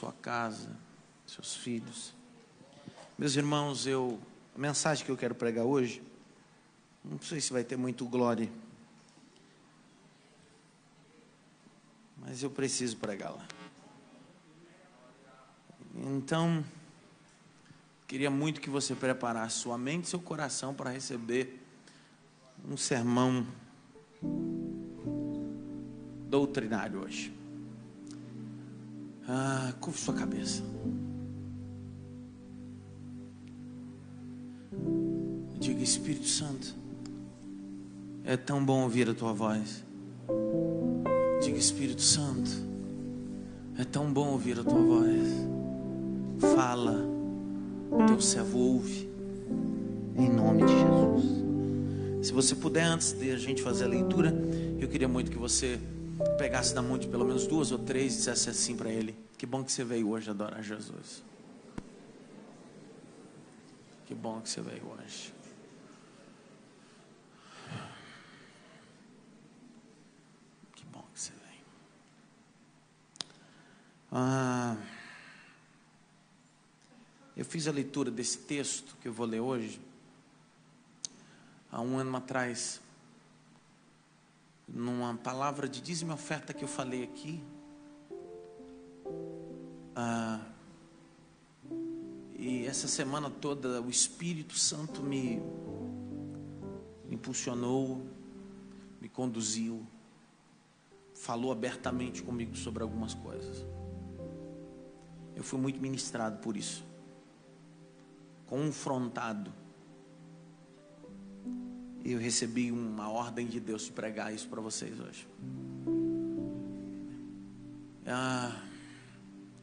sua casa, seus filhos. Meus irmãos, a mensagem que eu quero pregar hoje, não sei se vai ter muito glória, mas eu preciso pregá-la. Então, queria muito que você preparasse sua mente e seu coração para receber um sermão doutrinário hoje. Curve sua cabeça. Diga: Espírito Santo, é tão bom ouvir a tua voz. Diga: Espírito Santo, é tão bom ouvir a tua voz. Fala, teu servo ouve, em nome de Jesus. Se você puder, antes de a gente fazer a leitura, eu queria muito que você pegasse da mão de pelo menos duas ou três e dissesse assim para ele: que bom que você veio hoje adorar Jesus. Que bom que você veio hoje. Que bom que você veio. Eu fiz a leitura desse texto que eu vou ler hoje há um ano atrás, numa palavra de dízimo e oferta que eu falei aqui, e essa semana toda o Espírito Santo me impulsionou, me conduziu, falou abertamente comigo sobre algumas coisas. Eu fui muito ministrado por isso, confrontado. Eu recebi uma ordem de Deus de pregar isso para vocês hoje.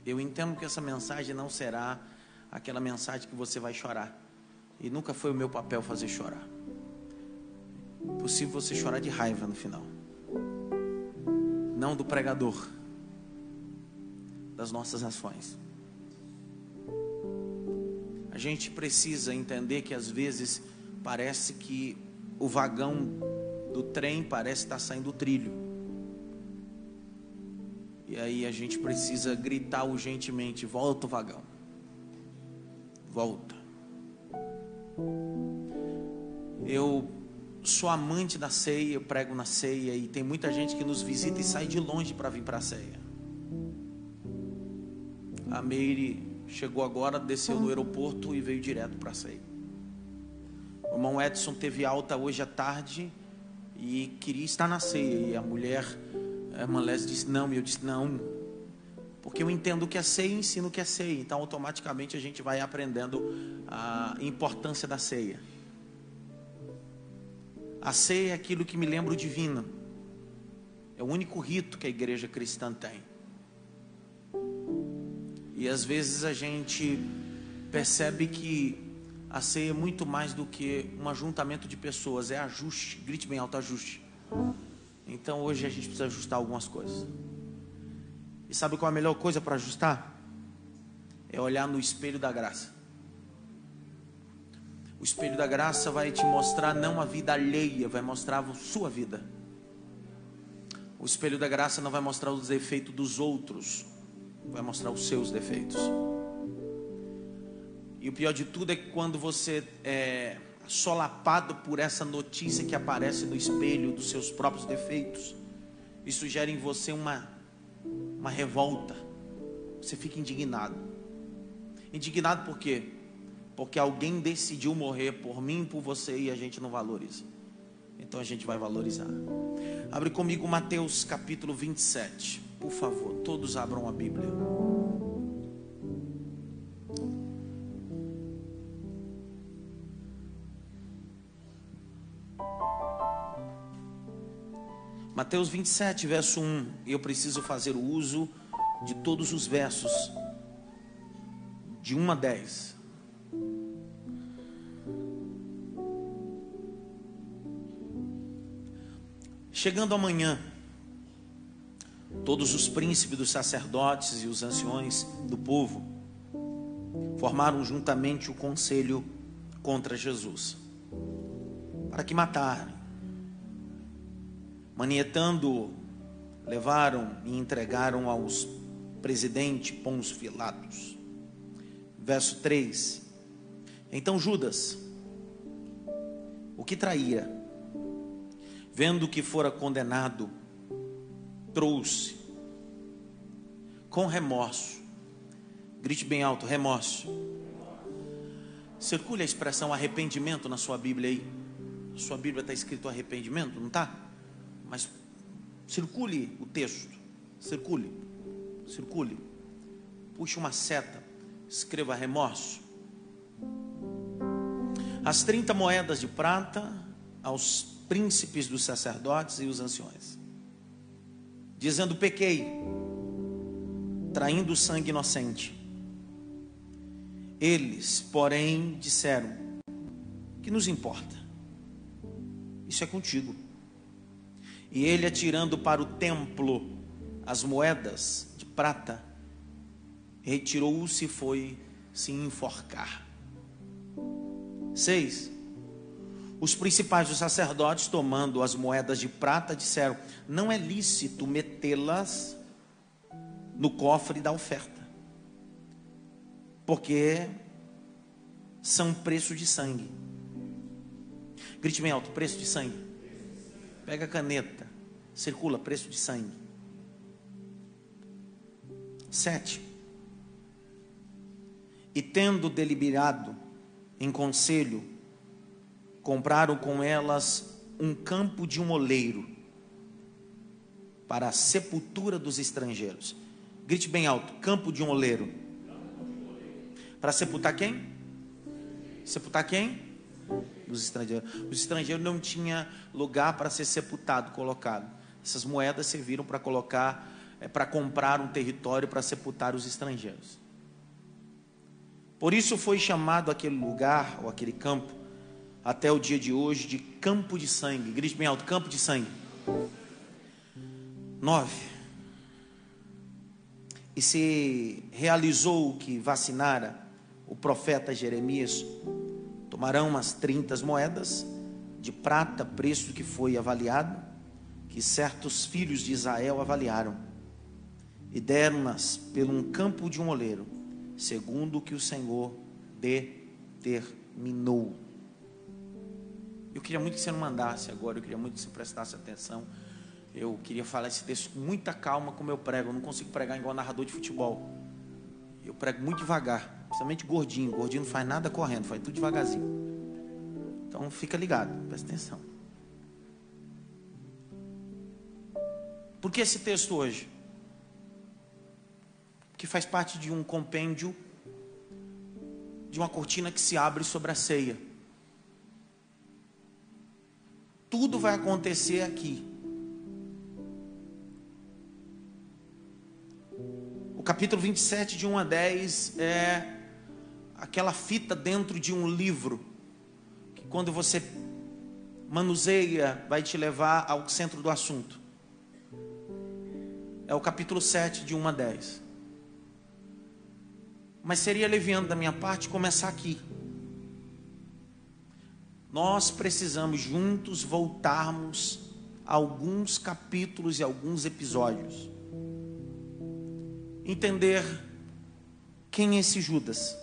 Eu entendo que essa mensagem não será aquela mensagem que você vai chorar. E nunca foi o meu papel fazer chorar. É possível você chorar de raiva no final. Não do pregador. Das nossas ações. A gente precisa entender que às vezes parece que o vagão do trem parece estar saindo do trilho. E aí a gente precisa gritar urgentemente: volta o vagão. Volta. Eu sou amante da ceia, eu prego na ceia. E tem muita gente que nos visita e sai de longe para vir para a ceia. A Meire chegou agora, desceu do aeroporto e veio direto para a ceia. O irmão Edson teve alta hoje à tarde e queria estar na ceia. E a mulher, a irmã Leslie, disse não. E eu disse não, porque eu entendo o que é ceia e ensino o que é ceia. Então automaticamente a gente vai aprendendo a importância da ceia. A ceia é aquilo que me lembra o divino. É o único rito que a igreja cristã tem. E às vezes a gente percebe que a ceia é muito mais do que um ajuntamento de pessoas, é ajuste. Grite bem alto: ajuste. Então hoje a gente precisa ajustar algumas coisas. E sabe qual é a melhor coisa para ajustar? É olhar no espelho da graça. O espelho da graça vai te mostrar não a vida alheia, vai mostrar a sua vida. O espelho da graça não vai mostrar os defeitos dos outros, vai mostrar os seus defeitos. E o pior de tudo é que quando você é solapado por essa notícia que aparece no espelho dos seus próprios defeitos, isso gera em você uma revolta. Você fica indignado. Indignado por quê? Porque alguém decidiu morrer por mim, por você, e a gente não valoriza. Então a gente vai valorizar. Abre comigo Mateus capítulo 27. Por favor, todos abram a Bíblia. Mateus 27, verso 1. Eu preciso fazer o uso de todos os versos, de 1 a 10. Chegando amanhã, todos os príncipes dos sacerdotes e os anciões do povo formaram juntamente o conselho contra Jesus, para que matarem. Manietando-o, levaram e entregaram aos presidente Pôncio Pilatos. Verso 3. Então Judas, o que traía, vendo que fora condenado, trouxe com remorso, grite bem alto, remorso. Circule a expressão arrependimento na sua Bíblia aí. A sua Bíblia está escrito arrependimento, não está? Mas circule o texto, circule, puxe uma seta, escreva remorso. As 30 moedas de prata aos príncipes dos sacerdotes e os anciões, dizendo: pequei, traindo o sangue inocente. Eles, porém, disseram: que nos importa? Isso é contigo. E ele, atirando para o templo as moedas de prata, retirou-se e foi se enforcar. 6. Os principais dos sacerdotes, tomando as moedas de prata, disseram: não é lícito metê-las no cofre da oferta, porque são preço de sangue. Grite bem alto, preço de sangue. Pega a caneta, circula, preço de sangue. 7. E tendo deliberado em conselho, compraram com elas um campo de um oleiro para a sepultura dos estrangeiros. Grite bem alto, campo de um oleiro. Para sepultar quem? Sepultar quem? Dos estrangeiros. Os estrangeiros não tinham lugar para ser sepultado, colocado. Essas moedas serviram para colocar, para comprar um território para sepultar os estrangeiros. Por isso foi chamado aquele lugar, ou aquele campo, até o dia de hoje, de campo de sangue. Grite bem alto, campo de sangue. 9. E se realizou o que vacinara o profeta Jeremias: tomarão as 30 moedas de prata, preço que foi avaliado, que certos filhos de Israel avaliaram, e deram-nas pelo um campo de um oleiro, segundo o que o Senhor determinou. Eu queria muito que você não mandasse agora, eu queria muito que você prestasse atenção. Eu queria falar esse texto com muita calma, como eu prego. Eu não consigo pregar igual narrador de futebol. Eu prego muito devagar, principalmente gordinho. Gordinho não faz nada correndo, faz tudo devagarzinho. Então fica ligado, presta atenção. Por que esse texto hoje? Porque faz parte de um compêndio, de uma cortina que se abre sobre a ceia. Tudo vai acontecer aqui. O capítulo 27, de 1 a 10, é aquela fita dentro de um livro, que quando você manuseia, vai te levar ao centro do assunto. É o capítulo 7, de 1 a 10. Mas seria leviano da minha parte começar aqui. Nós precisamos juntos voltarmos a alguns capítulos e alguns episódios. Entender quem é esse Judas.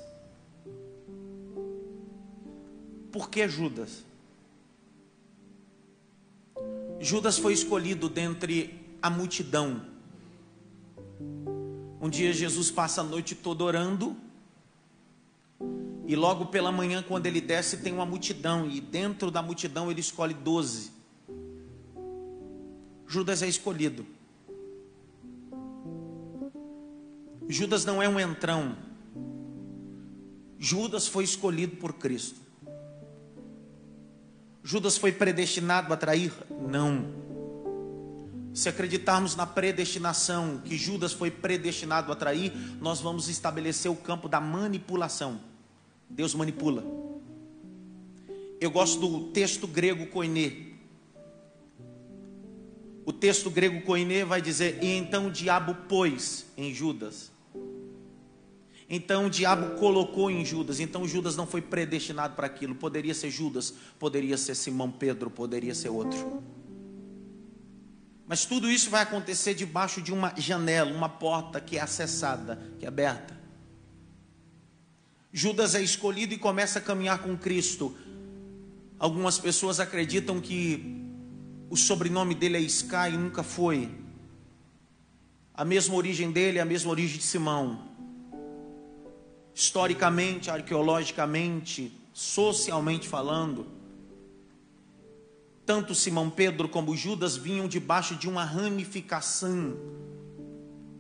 Por que Judas? Judas foi escolhido dentre a multidão. Um dia Jesus passa a noite toda orando, e logo pela manhã, quando ele desce, tem uma multidão, e dentro da multidão ele escolhe 12. Judas é escolhido. Judas não é um entrão. Judas foi escolhido por Cristo. Judas foi predestinado a trair? Não. Se acreditarmos na predestinação, que Judas foi predestinado a trair, nós vamos estabelecer o campo da manipulação. Deus manipula. Eu gosto do texto grego Koine. O texto grego Koine vai dizer: e então o diabo pôs em Judas. Então o diabo colocou em Judas. Então Judas não foi predestinado para aquilo. Poderia ser Judas, poderia ser Simão Pedro, poderia ser outro. Mas tudo isso vai acontecer debaixo de uma janela, uma porta que é acessada, que é aberta. Judas é escolhido e começa a caminhar com Cristo. Algumas pessoas acreditam que o sobrenome dele é Isca e nunca foi. A mesma origem dele é a mesma origem de Simão. Historicamente, arqueologicamente, socialmente falando, tanto Simão Pedro como Judas vinham debaixo de uma ramificação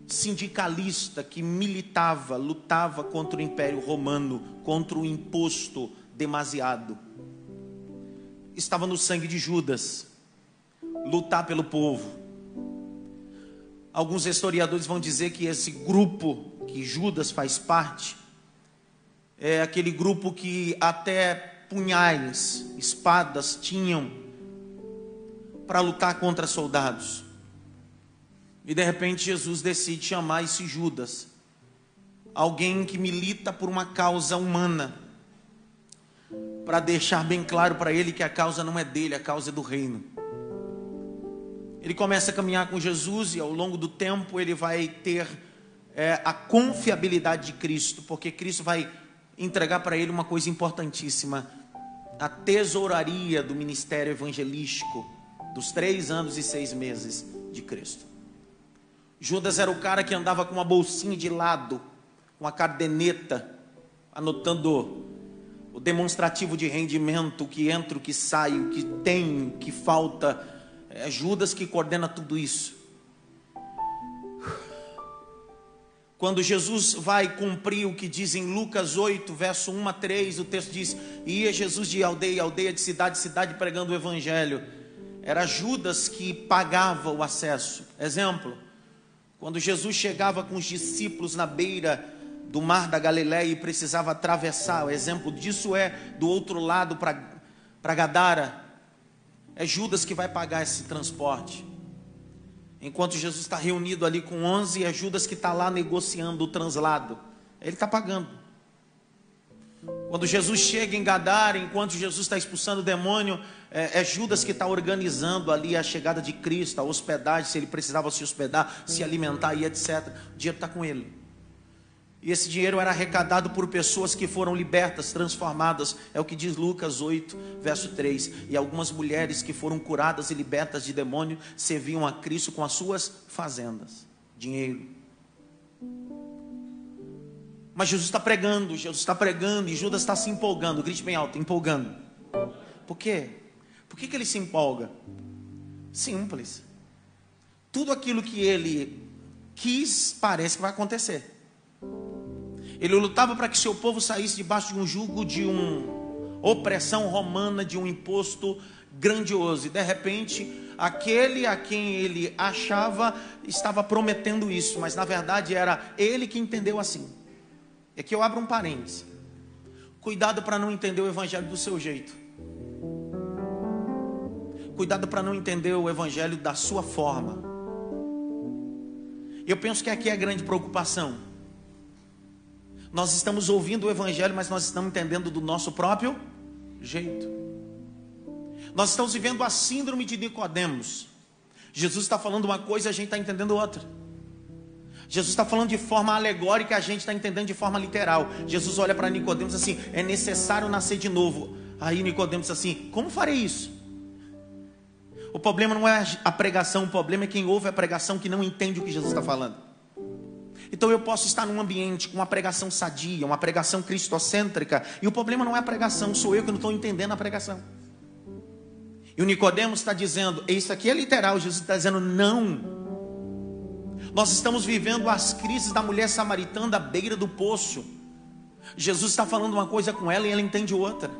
sindicalista que militava, lutava contra o Império Romano, contra o imposto demasiado. Estava no sangue de Judas lutar pelo povo. Alguns historiadores vão dizer que esse grupo que Judas faz parte é aquele grupo que até punhais, espadas tinham para lutar contra soldados. E de repente Jesus decide chamar esse Judas, alguém que milita por uma causa humana, para deixar bem claro para ele que a causa não é dele, a causa é do reino. Ele começa a caminhar com Jesus e ao longo do tempo ele vai ter a confiabilidade de Cristo, porque Cristo vai entregar para ele uma coisa importantíssima: a tesouraria do ministério evangelístico dos 3 anos e 6 meses de Cristo. Judas era o cara que andava com uma bolsinha de lado, com a caderneta, anotando o demonstrativo de rendimento, o que entra, o que sai, o que tem, o que falta. É Judas que coordena tudo isso. Quando Jesus vai cumprir o que diz em Lucas 8, verso 1 a 3, o texto diz: e ia Jesus de aldeia em aldeia, de cidade em cidade, pregando o evangelho. Era Judas que pagava o acesso. Exemplo, quando Jesus chegava com os discípulos na beira do mar da Galileia e precisava atravessar, o exemplo disso é do outro lado para Gadara, é Judas que vai pagar esse transporte. Enquanto Jesus está reunido ali com 11, é Judas que está lá negociando o translado, ele está pagando. Quando Jesus chega em Gadara, enquanto Jesus está expulsando o demônio, é Judas que está organizando ali a chegada de Cristo, a hospedagem, se ele precisava se hospedar, se alimentar e etc. O dinheiro está com ele. E esse dinheiro era arrecadado por pessoas que foram libertas, transformadas. É o que diz Lucas 8, verso 3. E algumas mulheres que foram curadas e libertas de demônio serviam a Cristo com as suas fazendas. Dinheiro. Mas Jesus está pregando e Judas está se empolgando. Grite bem alto: empolgando. Por quê? Por que ele se empolga? Simples. Tudo aquilo que ele quis, parece que vai acontecer. Ele lutava para que seu povo saísse debaixo de um jugo, de uma opressão romana, de um imposto grandioso. E de repente, aquele a quem ele achava estava prometendo isso, mas na verdade era ele que entendeu assim. É que eu abro um parênteses. Cuidado para não entender o evangelho do seu jeito. Cuidado para não entender o evangelho da sua forma. Eu penso que aqui é a grande preocupação. Nós estamos ouvindo o evangelho, mas nós estamos entendendo do nosso próprio jeito. Nós estamos vivendo a síndrome de Nicodemos. Jesus está falando uma coisa e a gente está entendendo outra. Jesus está falando de forma alegórica, a gente está entendendo de forma literal. Jesus olha para Nicodemos assim: é necessário nascer de novo. Aí Nicodemos assim: como farei isso? O problema não é a pregação, o problema é quem ouve a pregação que não entende o que Jesus está falando. Então eu posso estar num ambiente com uma pregação sadia, uma pregação cristocêntrica, e o problema não é a pregação, sou eu que não estou entendendo a pregação. E o Nicodemos está dizendo: isso aqui é literal. Jesus está dizendo: não. Nós estamos vivendo as crises da mulher samaritana à beira do poço. Jesus está falando uma coisa com ela e ela entende outra.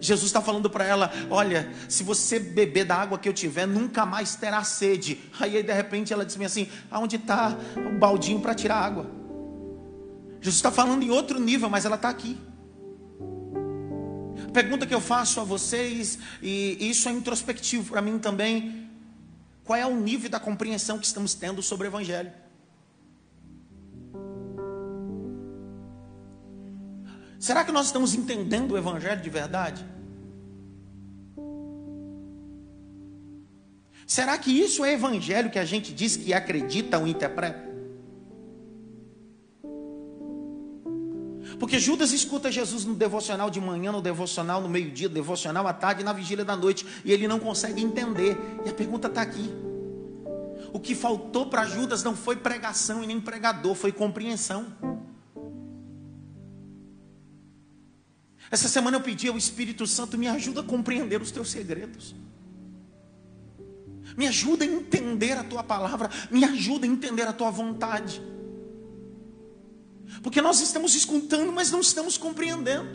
Jesus está falando para ela: olha, se você beber da água que eu tiver, nunca mais terá sede. Aí de repente ela diz assim: aonde está o baldinho para tirar água? Jesus está falando em outro nível, mas ela está aqui. A pergunta que eu faço a vocês, e isso é introspectivo para mim também: qual é o nível da compreensão que estamos tendo sobre o evangelho? Será que nós estamos entendendo o evangelho de verdade? Será que isso é evangelho que a gente diz que acredita ou interpreta? Porque Judas escuta Jesus no devocional de manhã, no devocional no meio-dia, no devocional à tarde, na vigília da noite, e ele não consegue entender. E a pergunta está aqui. O que faltou para Judas não foi pregação e nem pregador, foi compreensão. Essa semana eu pedi ao Espírito Santo, me ajuda a compreender os teus segredos. Me ajuda a entender a tua palavra, me ajuda a entender a tua vontade. Porque nós estamos escutando, mas não estamos compreendendo.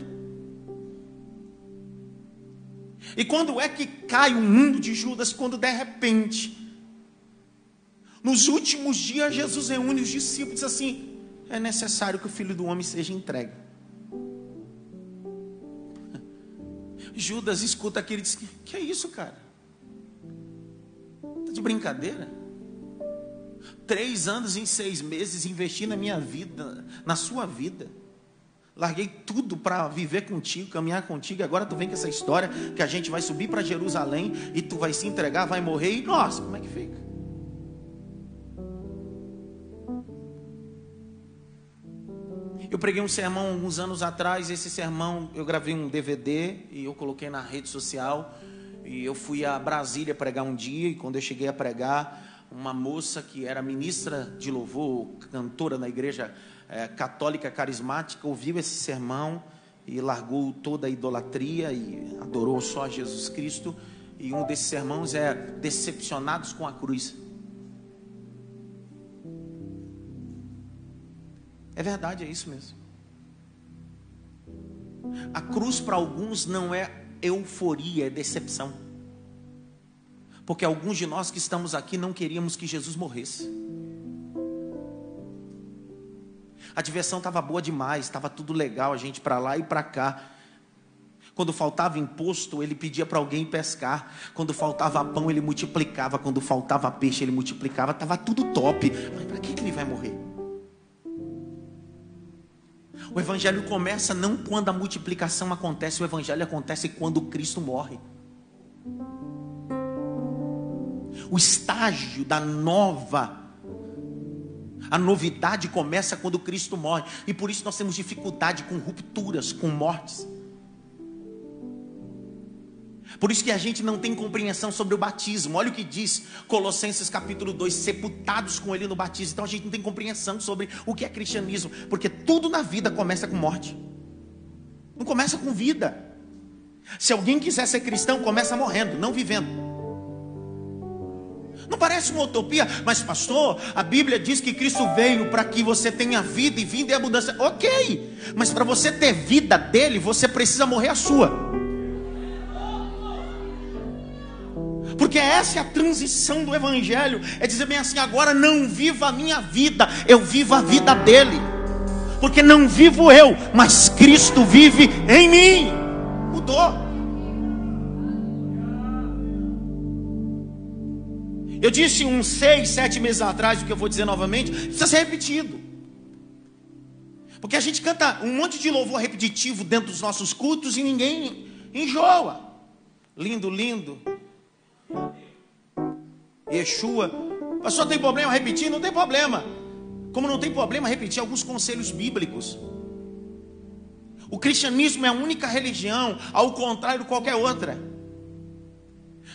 E quando é que cai o mundo de Judas? Quando de repente, nos últimos dias, Jesus reúne os discípulos e diz assim: é necessário que o Filho do Homem seja entregue. Judas escuta aquilo e diz: que é isso, cara? Tá de brincadeira? 3 anos e 6 meses investi na minha vida, na sua vida. Larguei tudo para viver contigo, caminhar contigo. Agora tu vem com essa história que a gente vai subir para Jerusalém e tu vai se entregar, vai morrer. E nossa, como é que fica? Eu preguei um sermão alguns anos atrás. Esse sermão eu gravei um DVD e eu coloquei na rede social. E eu fui a Brasília pregar um dia. E quando eu cheguei a pregar, uma moça que era ministra de louvor, cantora na igreja católica carismática, ouviu esse sermão e largou toda a idolatria e adorou só Jesus Cristo. E um desses sermões é Decepcionados com a Cruz. É verdade, é isso mesmo. A cruz para alguns não é euforia, é decepção. Porque alguns de nós que estamos aqui não queríamos que Jesus morresse. A diversão estava boa demais, estava tudo legal, a gente para lá e para cá. Quando faltava imposto, ele pedia para alguém pescar. Quando faltava pão, ele multiplicava. Quando faltava peixe, ele multiplicava. Estava tudo top. Mas para que ele vai morrer? O evangelho começa não quando a multiplicação acontece. O evangelho acontece quando Cristo morre. O estágio da nova, a novidade começa quando Cristo morre. E por isso nós temos dificuldade com rupturas, com mortes. Por isso que a gente não tem compreensão sobre o batismo. Olha o que diz Colossenses capítulo 2, sepultados com ele no batismo. Então a gente não tem compreensão sobre o que é cristianismo, porque tudo na vida começa com morte. Não começa com vida. Se alguém quiser ser cristão, começa morrendo, não vivendo. Não parece uma utopia, mas pastor, a Bíblia diz que Cristo veio para que você tenha vida e vida e abundância. Ok, mas para você ter vida dele, você precisa morrer a sua. Porque essa é a transição do evangelho, é dizer bem assim, agora não viva a minha vida, eu vivo a vida dele. Porque não vivo eu, mas Cristo vive em mim. Mudou. Eu disse uns 6, 7 meses atrás, o que eu vou dizer novamente, precisa ser repetido. Porque a gente canta um monte de louvor repetitivo dentro dos nossos cultos e ninguém enjoa. Lindo, lindo. Yeshua. Pastor, tem problema repetir? Não tem problema. Como não tem problema repetir alguns conselhos bíblicos. O cristianismo é a única religião, ao contrário de qualquer outra.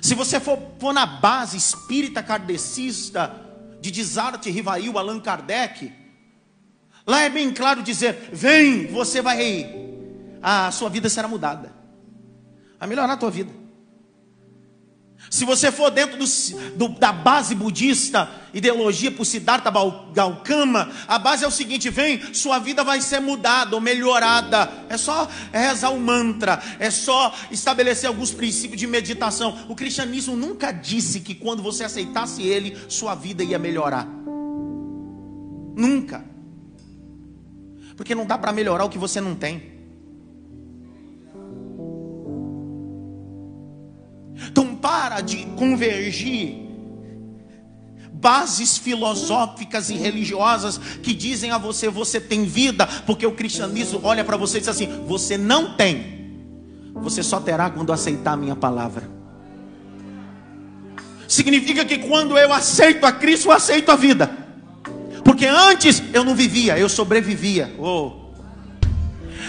Se você for pôr na base espírita kardecista de Desarte Rivail, Allan Kardec, lá é bem claro dizer, vem, você vai rir, a sua vida será mudada, vai melhorar a tua vida. Se você for dentro da base budista, ideologia por Siddhartha Gautama, a base é o seguinte, vem, sua vida vai ser mudada ou melhorada. É só rezar o mantra, é só estabelecer alguns princípios de meditação. O cristianismo nunca disse que quando você aceitasse ele, sua vida ia melhorar. Nunca. Porque não dá para melhorar o que você não tem. Então para de convergir bases filosóficas e religiosas que dizem a você, você tem vida, porque o cristianismo olha para você e diz assim, você não tem, você só terá quando aceitar a minha palavra. significa que quando eu aceito a Cristo, eu aceito a vida. Porque antes eu não vivia, eu sobrevivia.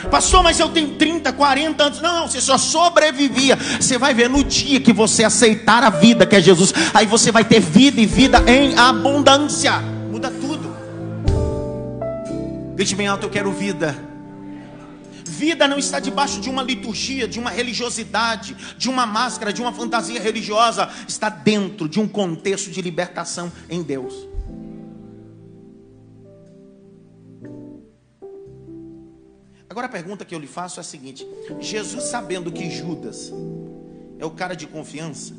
Pastor, mas eu tenho 30, 40 anos. Não, você só sobrevivia. Você vai ver no dia que você aceitar a vida que é Jesus, aí você vai ter vida e vida em abundância. Muda tudo. Grite bem alto, eu quero vida. Vida não está debaixo de uma liturgia, de uma religiosidade, de uma máscara, de uma fantasia religiosa. Está dentro de um contexto de libertação em Deus. Agora a pergunta que eu lhe faço é a seguinte: Jesus, sabendo que Judas é o cara de confiança,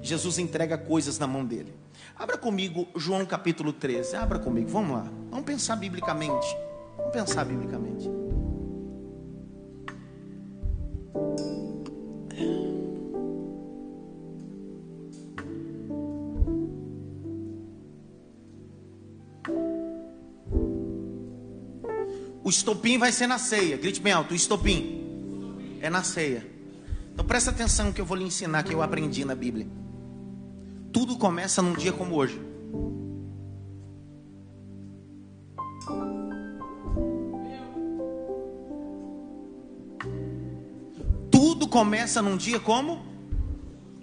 Jesus entrega coisas na mão dele. Abra comigo João capítulo 13, abra comigo, vamos lá, vamos pensar biblicamente, vamos pensar biblicamente. O estopim vai ser na ceia. Grite bem alto, o estopim é na ceia. Então presta atenção que eu vou lhe ensinar, que eu aprendi na Bíblia. Tudo começa num dia como hoje. Tudo começa num dia como?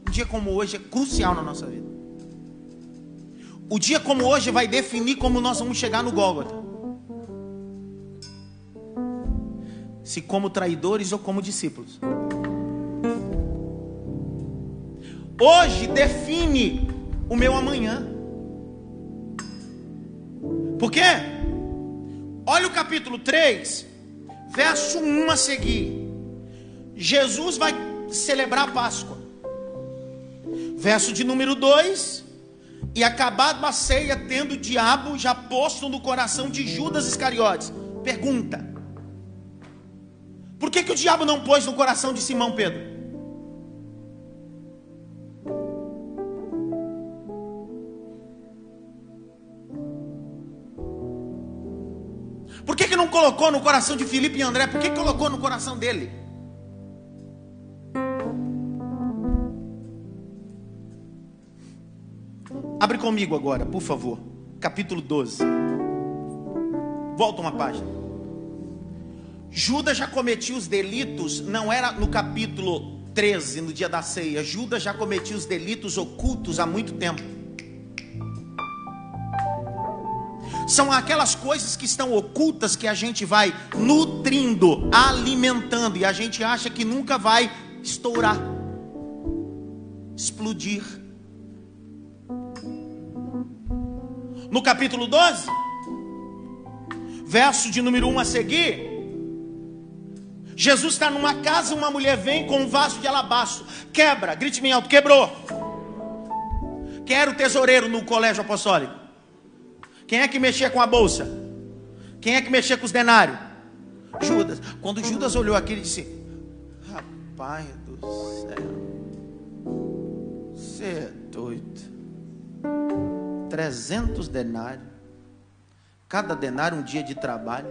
Um dia como hoje é crucial na nossa vida. O dia como hoje vai definir como nós vamos chegar no Gólgota. Se como traidores ou como discípulos. Hoje define o meu amanhã. Por quê? Olha o capítulo 3, verso 1 a seguir. Jesus vai celebrar a Páscoa. Verso de número 2. E acabado a ceia, tendo o diabo já posto no coração de Judas Iscariotes. Pergunta. Por que que o diabo não pôs no coração de Simão Pedro? Por que que não colocou no coração de Filipe e André? Por que que colocou no coração dele? Abre comigo agora, por favor. Capítulo 12. Volta uma página. Judas já cometia os delitos, não era no capítulo 13, no dia da ceia. Judas já cometia os delitos ocultos há muito tempo. São aquelas coisas que estão ocultas que a gente vai nutrindo, alimentando, e a gente acha que nunca vai estourar, explodir. No capítulo 12, verso de número 1 a seguir, Jesus está numa casa, uma mulher vem com um vaso de alabastro, quebra, grite bem alto, quebrou. Quem era o tesoureiro no colégio apostólico? Quem é que mexia com a bolsa? Quem é que mexia com os denários? Judas. Quando Judas olhou aqui, ele disse: rapaz do céu, você é doido, 300 denários, cada denário um dia de trabalho.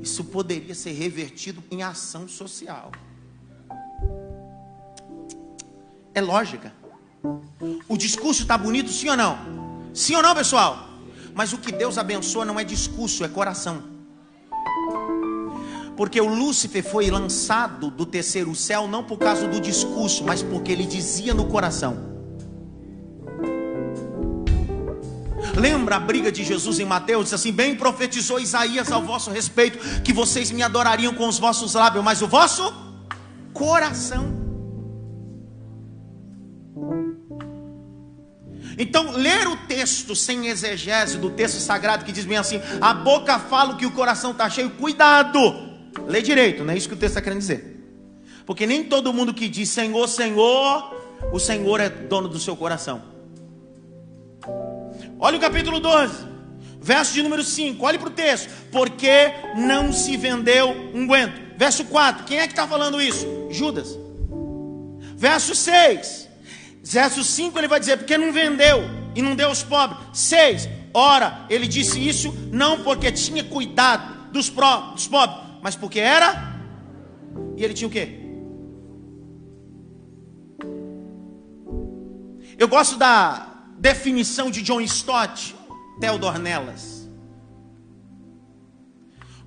Isso poderia ser revertido em ação social. É lógica. O discurso está bonito, sim ou não? Sim ou não, pessoal? Mas o que Deus abençoa não é discurso, é coração. Porque o Lúcifer foi lançado do terceiro céu, não por causa do discurso, mas porque ele dizia no coração. Lembra a briga de Jesus em Mateus? Diz assim: bem profetizou Isaías ao vosso respeito, que vocês me adorariam com os vossos lábios, mas o vosso coração. Então, ler o texto sem exegese do texto sagrado, que diz bem assim: a boca fala o que o coração está cheio. Cuidado! Lê direito, não é isso que o texto está querendo dizer. Porque nem todo mundo que diz Senhor, Senhor, o Senhor é dono do seu coração. Olha o capítulo 12, verso de número 5, olhe para o texto. Porque não se vendeu unguento. Verso 4, quem é que está falando isso? Judas. Verso 6, verso 5 ele vai dizer, porque não vendeu e não deu aos pobres. 6, ora, ele disse isso não porque tinha cuidado dos pobres, mas porque era, e ele tinha o quê? Eu gosto da definição de John Stott, Theodor Nelas.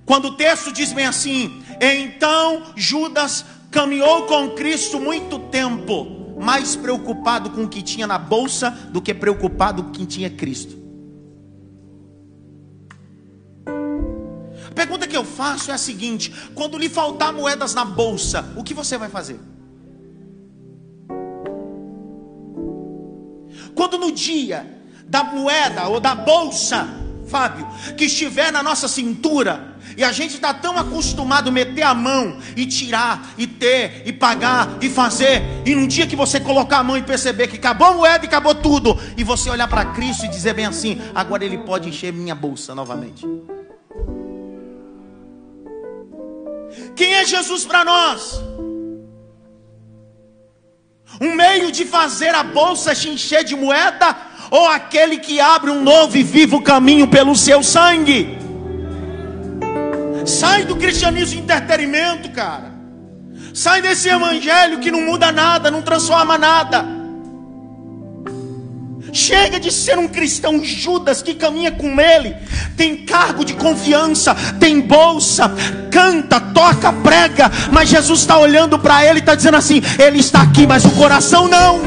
Quando o texto diz bem assim: então Judas caminhou com Cristo muito tempo, mais preocupado com o que tinha na bolsa do que preocupado com o que tinha Cristo. A pergunta que eu faço é a seguinte: quando lhe faltar moedas na bolsa, o que você vai fazer? Quando no dia da moeda ou da bolsa, Fábio, que estiver na nossa cintura, e a gente está tão acostumado a meter a mão e tirar, e ter, e pagar, e fazer, e num dia que você colocar a mão e perceber que acabou a moeda e acabou tudo, e você olhar para Cristo e dizer bem assim: agora Ele pode encher minha bolsa novamente. Quem é Jesus para nós? Um meio de fazer a bolsa se encher de moeda, ou aquele que abre um novo e vivo caminho pelo seu sangue? Sai do cristianismo de entretenimento, cara. Sai desse evangelho que não muda nada, não transforma nada. Chega de ser um cristão Judas que caminha com Ele, tem cargo de confiança, tem bolsa, canta, toca, prega, mas Jesus está olhando para ele e está dizendo assim: Ele está aqui, mas o coração não.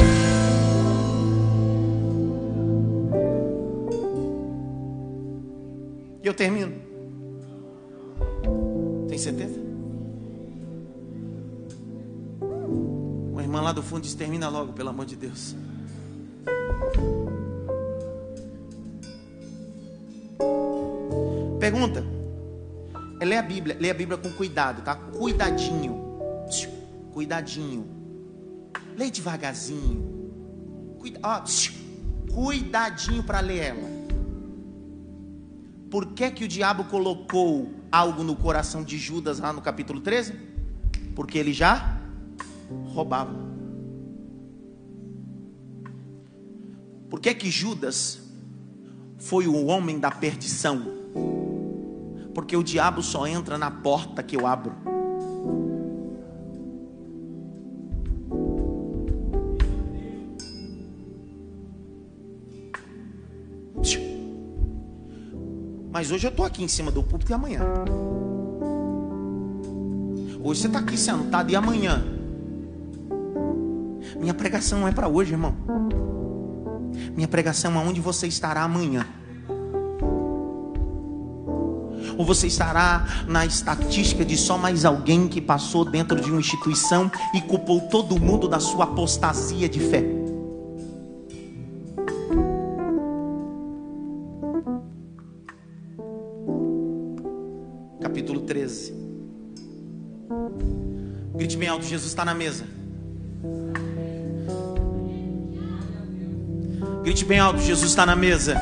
E eu termino. Tem certeza? Uma irmã lá do fundo diz: termina logo, pelo amor de Deus. Pergunta: é ler a Bíblia com cuidado, tá? Cuidadinho, cuidadinho, lê devagarzinho, cuidadinho para ler ela. Por que o diabo colocou algo no coração de Judas lá no capítulo 13? Porque ele já roubava. Por que Judas foi o homem da perdição? Porque o diabo só entra na porta que eu abro. Mas hoje eu estou aqui em cima do púlpito e amanhã. Hoje você está aqui sentado e amanhã. Minha pregação não é para hoje, irmão. Minha pregação é onde você estará amanhã. Ou você estará na estatística de só mais alguém que passou dentro de uma instituição e culpou todo mundo da sua apostasia de fé. Capítulo 13. Grite bem alto: Jesus está na mesa. Grite bem alto: Jesus está na mesa.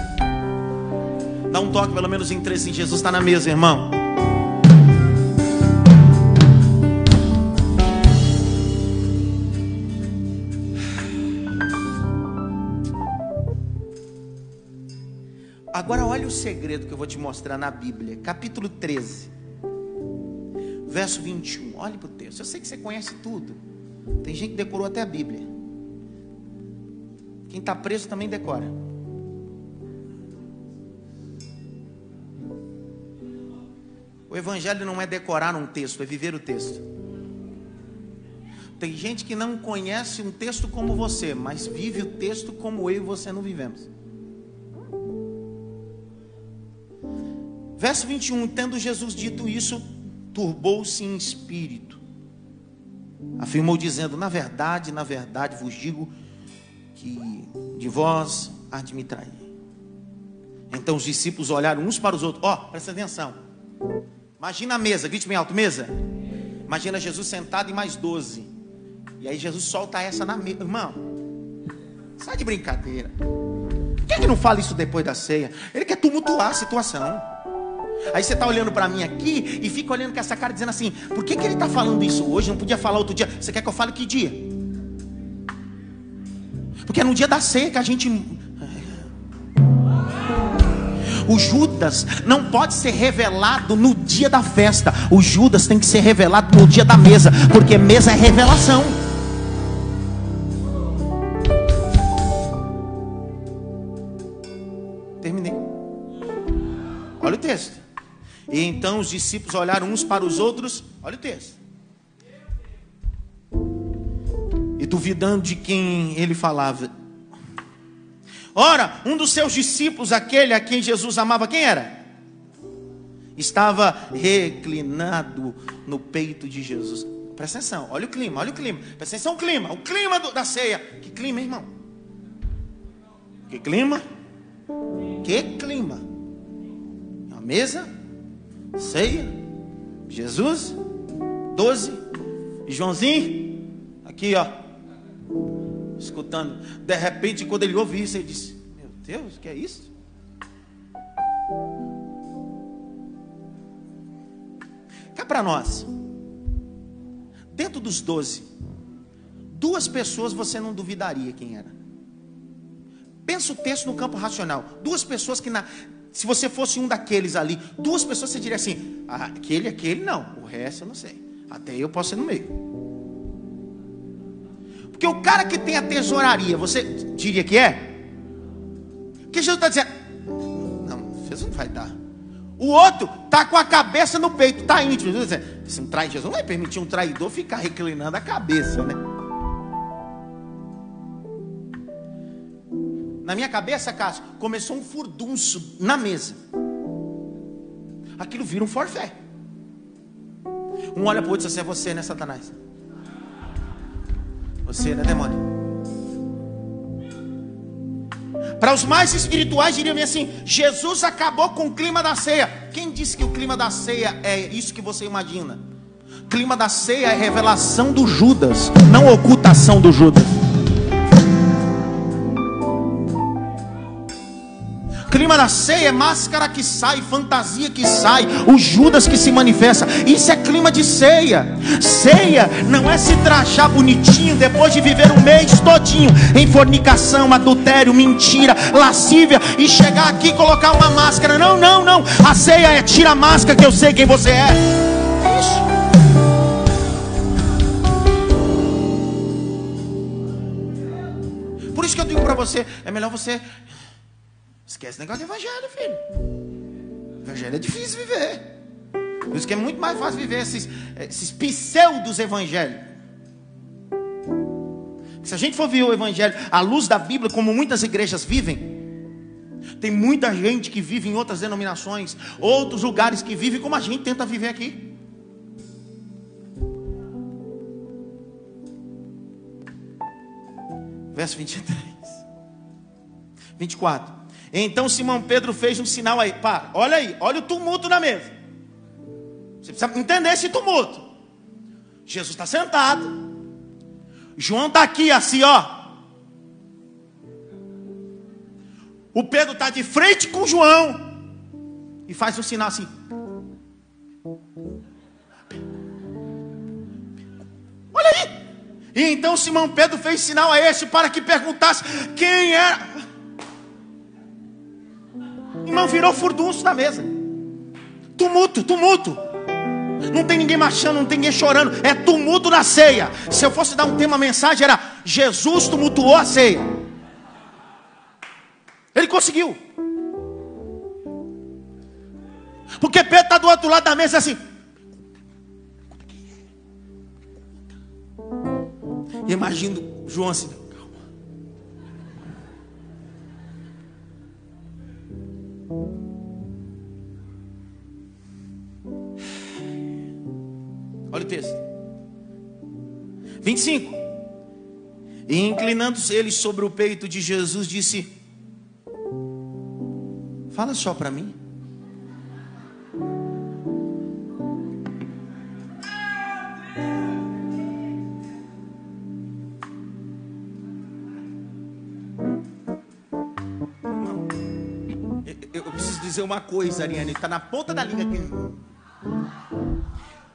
Dá um toque pelo menos em três, assim: Jesus está na mesa, irmão. Agora olha o segredo que eu vou te mostrar na Bíblia. Capítulo 13, verso 21. Olha para o texto. Eu sei que você conhece tudo. Tem gente que decorou até a Bíblia. Quem está preso também decora. O evangelho não é decorar um texto, é viver o texto. Tem gente que não conhece um texto como você, mas vive o texto como eu e você não vivemos. Verso 21, tendo Jesus dito isso, turbou-se em espírito. Afirmou dizendo: na verdade vos digo que de vós há de me trair. Então os discípulos olharam uns para os outros. Ó, presta atenção. Imagina a mesa, grite bem alto: mesa. Imagina Jesus sentado e mais 12. E aí Jesus solta essa na mesa. Irmão, sai de brincadeira. Por que ele não fala isso depois da ceia? Ele quer tumultuar a situação. Aí você está olhando para mim aqui e fica olhando com essa cara dizendo assim: por que ele está falando isso hoje? Não podia falar outro dia. Você quer que eu fale que dia? Porque é no dia da ceia que a gente... O Judas não pode ser revelado no dia da festa. O Judas tem que ser revelado no dia da mesa, porque mesa é revelação. E então os discípulos olharam uns para os outros. Olha o texto. E duvidando de quem ele falava. Ora, um dos seus discípulos, aquele a quem Jesus amava, quem era? Estava reclinado no peito de Jesus. Presta atenção, olha o clima, olha o clima. Presta atenção o clima da ceia. Que clima, irmão? Que clima? Que clima? Uma mesa, ceia, Jesus, 12, Joãozinho, aqui ó, escutando. De repente, quando ele ouviu isso, ele disse: meu Deus, o que é isso? Cá para nós, dentro dos 12, duas pessoas você não duvidaria quem era. Pensa o texto no campo racional. Duas pessoas que, se você fosse um daqueles ali, duas pessoas você diria assim: ah, aquele não, o resto eu não sei. Até eu posso ir no meio. Porque o cara que tem a tesouraria, você diria que é? Porque Jesus está dizendo: não, Jesus não vai dar. O outro está com a cabeça no peito, está íntimo. Jesus está dizendo: Jesus não vai permitir um traidor ficar reclinando a cabeça, né? Na minha cabeça, Cássio, começou um furdunço na mesa. Aquilo vira um forfé. Um olha para o outro e diz assim: é você, né, Satanás? Você, né, demônio? Para os mais espirituais, diriam assim: Jesus acabou com o clima da ceia. Quem disse que o clima da ceia é isso que você imagina? O clima da ceia é revelação do Judas, não ocultação do Judas. Clima da ceia é máscara que sai, fantasia que sai, o Judas que se manifesta. Isso é clima de ceia. Ceia não é se trachar bonitinho depois de viver um mês todinho em fornicação, adultério, mentira, lascívia e chegar aqui e colocar uma máscara. Não, não, não. A ceia é: tira a máscara que eu sei quem você é. É isso. Por isso que eu digo para você: é melhor você... esquece o negócio do evangelho, filho. O evangelho é difícil viver. Por isso que é muito mais fácil viver esses pseudos evangelhos. Se a gente for ver o evangelho à luz da Bíblia, como muitas igrejas vivem, tem muita gente que vive em outras denominações, outros lugares que vivem como a gente tenta viver aqui. Verso 23, 24. Então Simão Pedro fez um sinal aí. Para, olha aí, olha o tumulto na mesa. Você precisa entender esse tumulto. Jesus está sentado, João está aqui assim ó, o Pedro está de frente com o João e faz um sinal assim. Olha aí. E então Simão Pedro fez sinal a este para que perguntasse quem era. Irmão, virou furdunço na mesa. Tumulto, tumulto. Não tem ninguém marchando, não tem ninguém chorando. É tumulto na ceia. Se eu fosse dar um tema, a mensagem era: Jesus tumultuou a ceia. Ele conseguiu. Porque Pedro está do outro lado da mesa assim. E imagino João assim. Olha o texto 25. E inclinando-se ele sobre o peito de Jesus, disse: fala só para mim. Irmão, eu preciso dizer uma coisa, Ariane, está na ponta da língua aqui.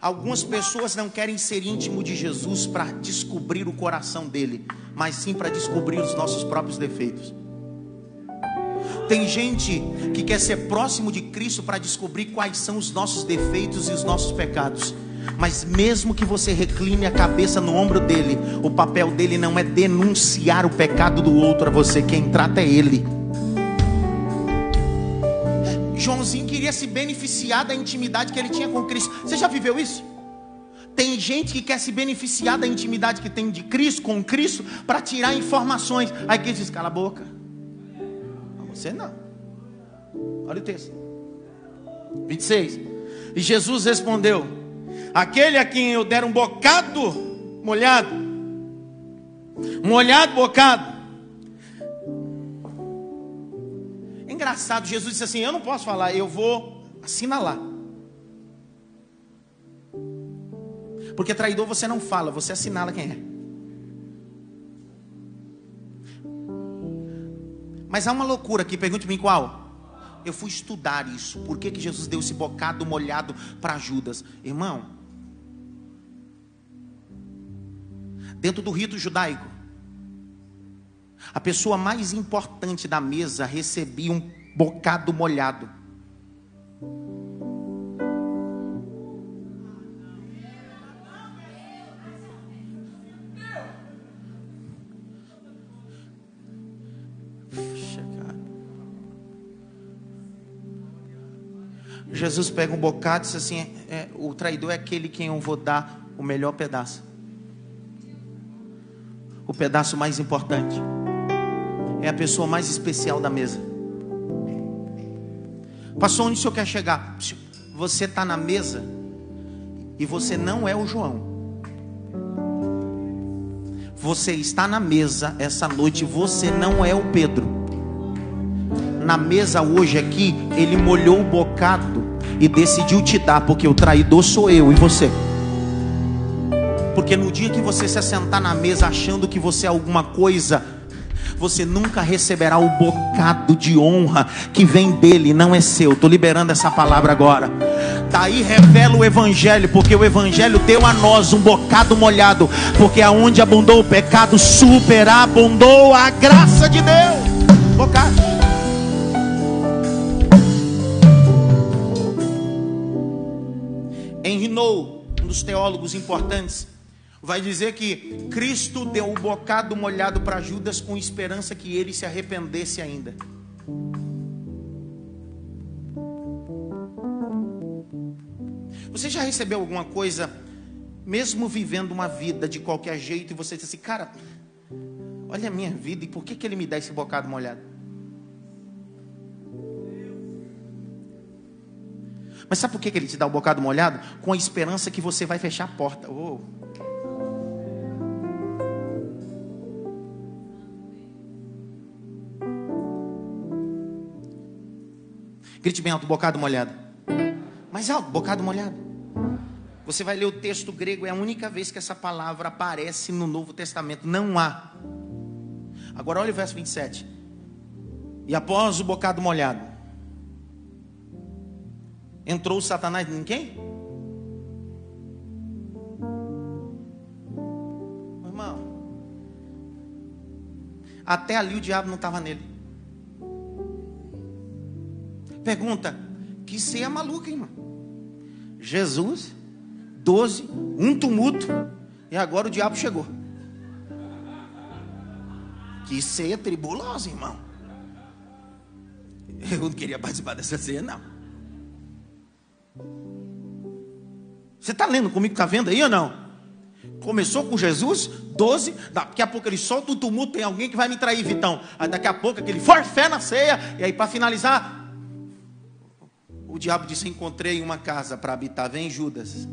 Algumas pessoas não querem ser íntimo de Jesus para descobrir o coração dele, mas sim para descobrir os nossos próprios defeitos. Tem gente que quer ser próximo de Cristo para descobrir quais são os nossos defeitos e os nossos pecados. Mas mesmo que você recline a cabeça no ombro dele, o papel dele não é denunciar o pecado do outro a você. Quem trata é ele. Joãozinho queria se beneficiar da intimidade que ele tinha com Cristo. Você já viveu isso? Tem gente que quer se beneficiar da intimidade que tem de Cristo, com Cristo, para tirar informações. Aí Cristo diz, cala a boca. Não, você não. Olha o texto. 26. E Jesus respondeu, aquele a quem eu der um bocado molhado, bocado. Engraçado, Jesus disse assim, eu não posso falar, eu vou assinalar. Porque traidor você não fala, você assinala quem é. Mas há uma loucura aqui, pergunte para mim qual? Eu fui estudar isso. Por que que Jesus deu esse bocado molhado para Judas? Irmão, dentro do rito judaico, a pessoa mais importante da mesa recebia um bocado molhado. Jesus pega um bocado e diz assim, o traidor é aquele quem eu vou dar o melhor pedaço. O pedaço mais importante. É a pessoa mais especial da mesa. Pastor, onde o senhor quer chegar? Você está na mesa e você não é o João. Você está na mesa essa noite, você não é o Pedro. Na mesa hoje aqui, ele molhou o bocado e decidiu te dar, porque o traidor sou eu e você. Porque no dia que você se assentar na mesa achando que você é alguma coisa, você nunca receberá o bocado de honra que vem dele, não é seu. Estou liberando essa palavra agora. Daí revela o Evangelho, porque o Evangelho deu a nós um bocado molhado, porque aonde abundou o pecado, superabundou a graça de Deus. Bocado. Henri Nouwen, um dos teólogos importantes, vai dizer que Cristo deu o bocado molhado para Judas com esperança que ele se arrependesse ainda. Você já recebeu alguma coisa, mesmo vivendo uma vida de qualquer jeito, e você diz assim, cara, olha a minha vida, e por que que ele me dá esse bocado molhado? Mas sabe por que ele te dá um bocado molhado? Com a esperança que você vai fechar a porta. Oh. Grite bem alto, bocado molhado. Mais alto, bocado molhado. Você vai ler o texto grego, é a única vez que essa palavra aparece no Novo Testamento. Não há. Agora olha o verso 27. E após o bocado molhado, entrou Satanás em quem? Meu irmão, até ali o diabo não estava nele. Pergunta, que ceia maluca, irmão? Jesus, 12, um tumulto, e agora o diabo chegou. Que ceia tribulosa, irmão. Eu não queria participar dessa ceia, não. Você está lendo comigo, está vendo aí ou não? Começou com Jesus, 12, daqui a pouco ele solta o tumulto, tem alguém que vai me trair, Vitão. Aí daqui a pouco aquele forfé na ceia, e aí para finalizar, o diabo disse, encontrei uma casa para habitar, vem Judas.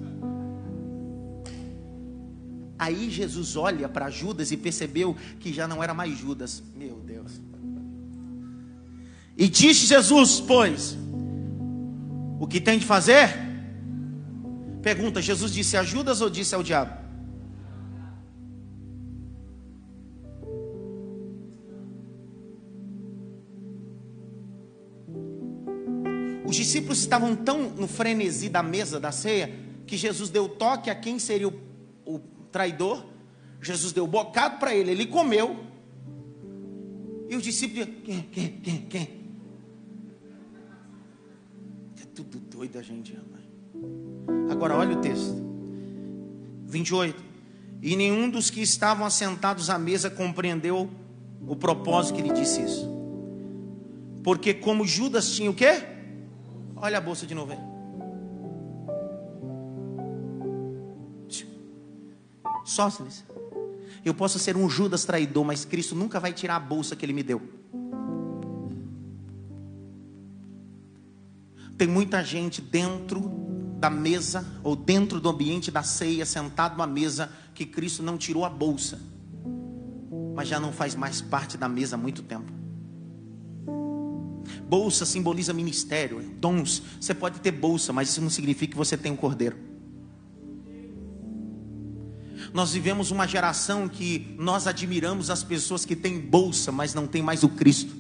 Aí Jesus olha para Judas e percebeu que já não era mais Judas. Meu Deus. E disse Jesus, pois, o que tem de fazer? Pergunta, Jesus disse a Judas ou disse ao diabo? Os discípulos estavam tão no frenesi da mesa da ceia, que Jesus deu toque a quem seria o traidor. Jesus deu bocado para ele, ele comeu. E os discípulos, quem? É tudo doido a gente, ama. Agora olha o texto 28. E nenhum dos que estavam assentados à mesa compreendeu o propósito que lhe disse isso, porque como Judas tinha o quê? Olha a bolsa de novo aí. Sócrates, eu posso ser um Judas traidor, mas Cristo nunca vai tirar a bolsa que Ele me deu. Tem muita gente dentro da mesa, ou dentro do ambiente da ceia, sentado à mesa, que Cristo não tirou a bolsa, mas já não faz mais parte da mesa há muito tempo. Bolsa simboliza ministério, dons. Você pode ter bolsa, mas isso não significa que você tem um cordeiro. Nós vivemos uma geração que nós admiramos as pessoas que têm bolsa, mas não tem mais o Cristo.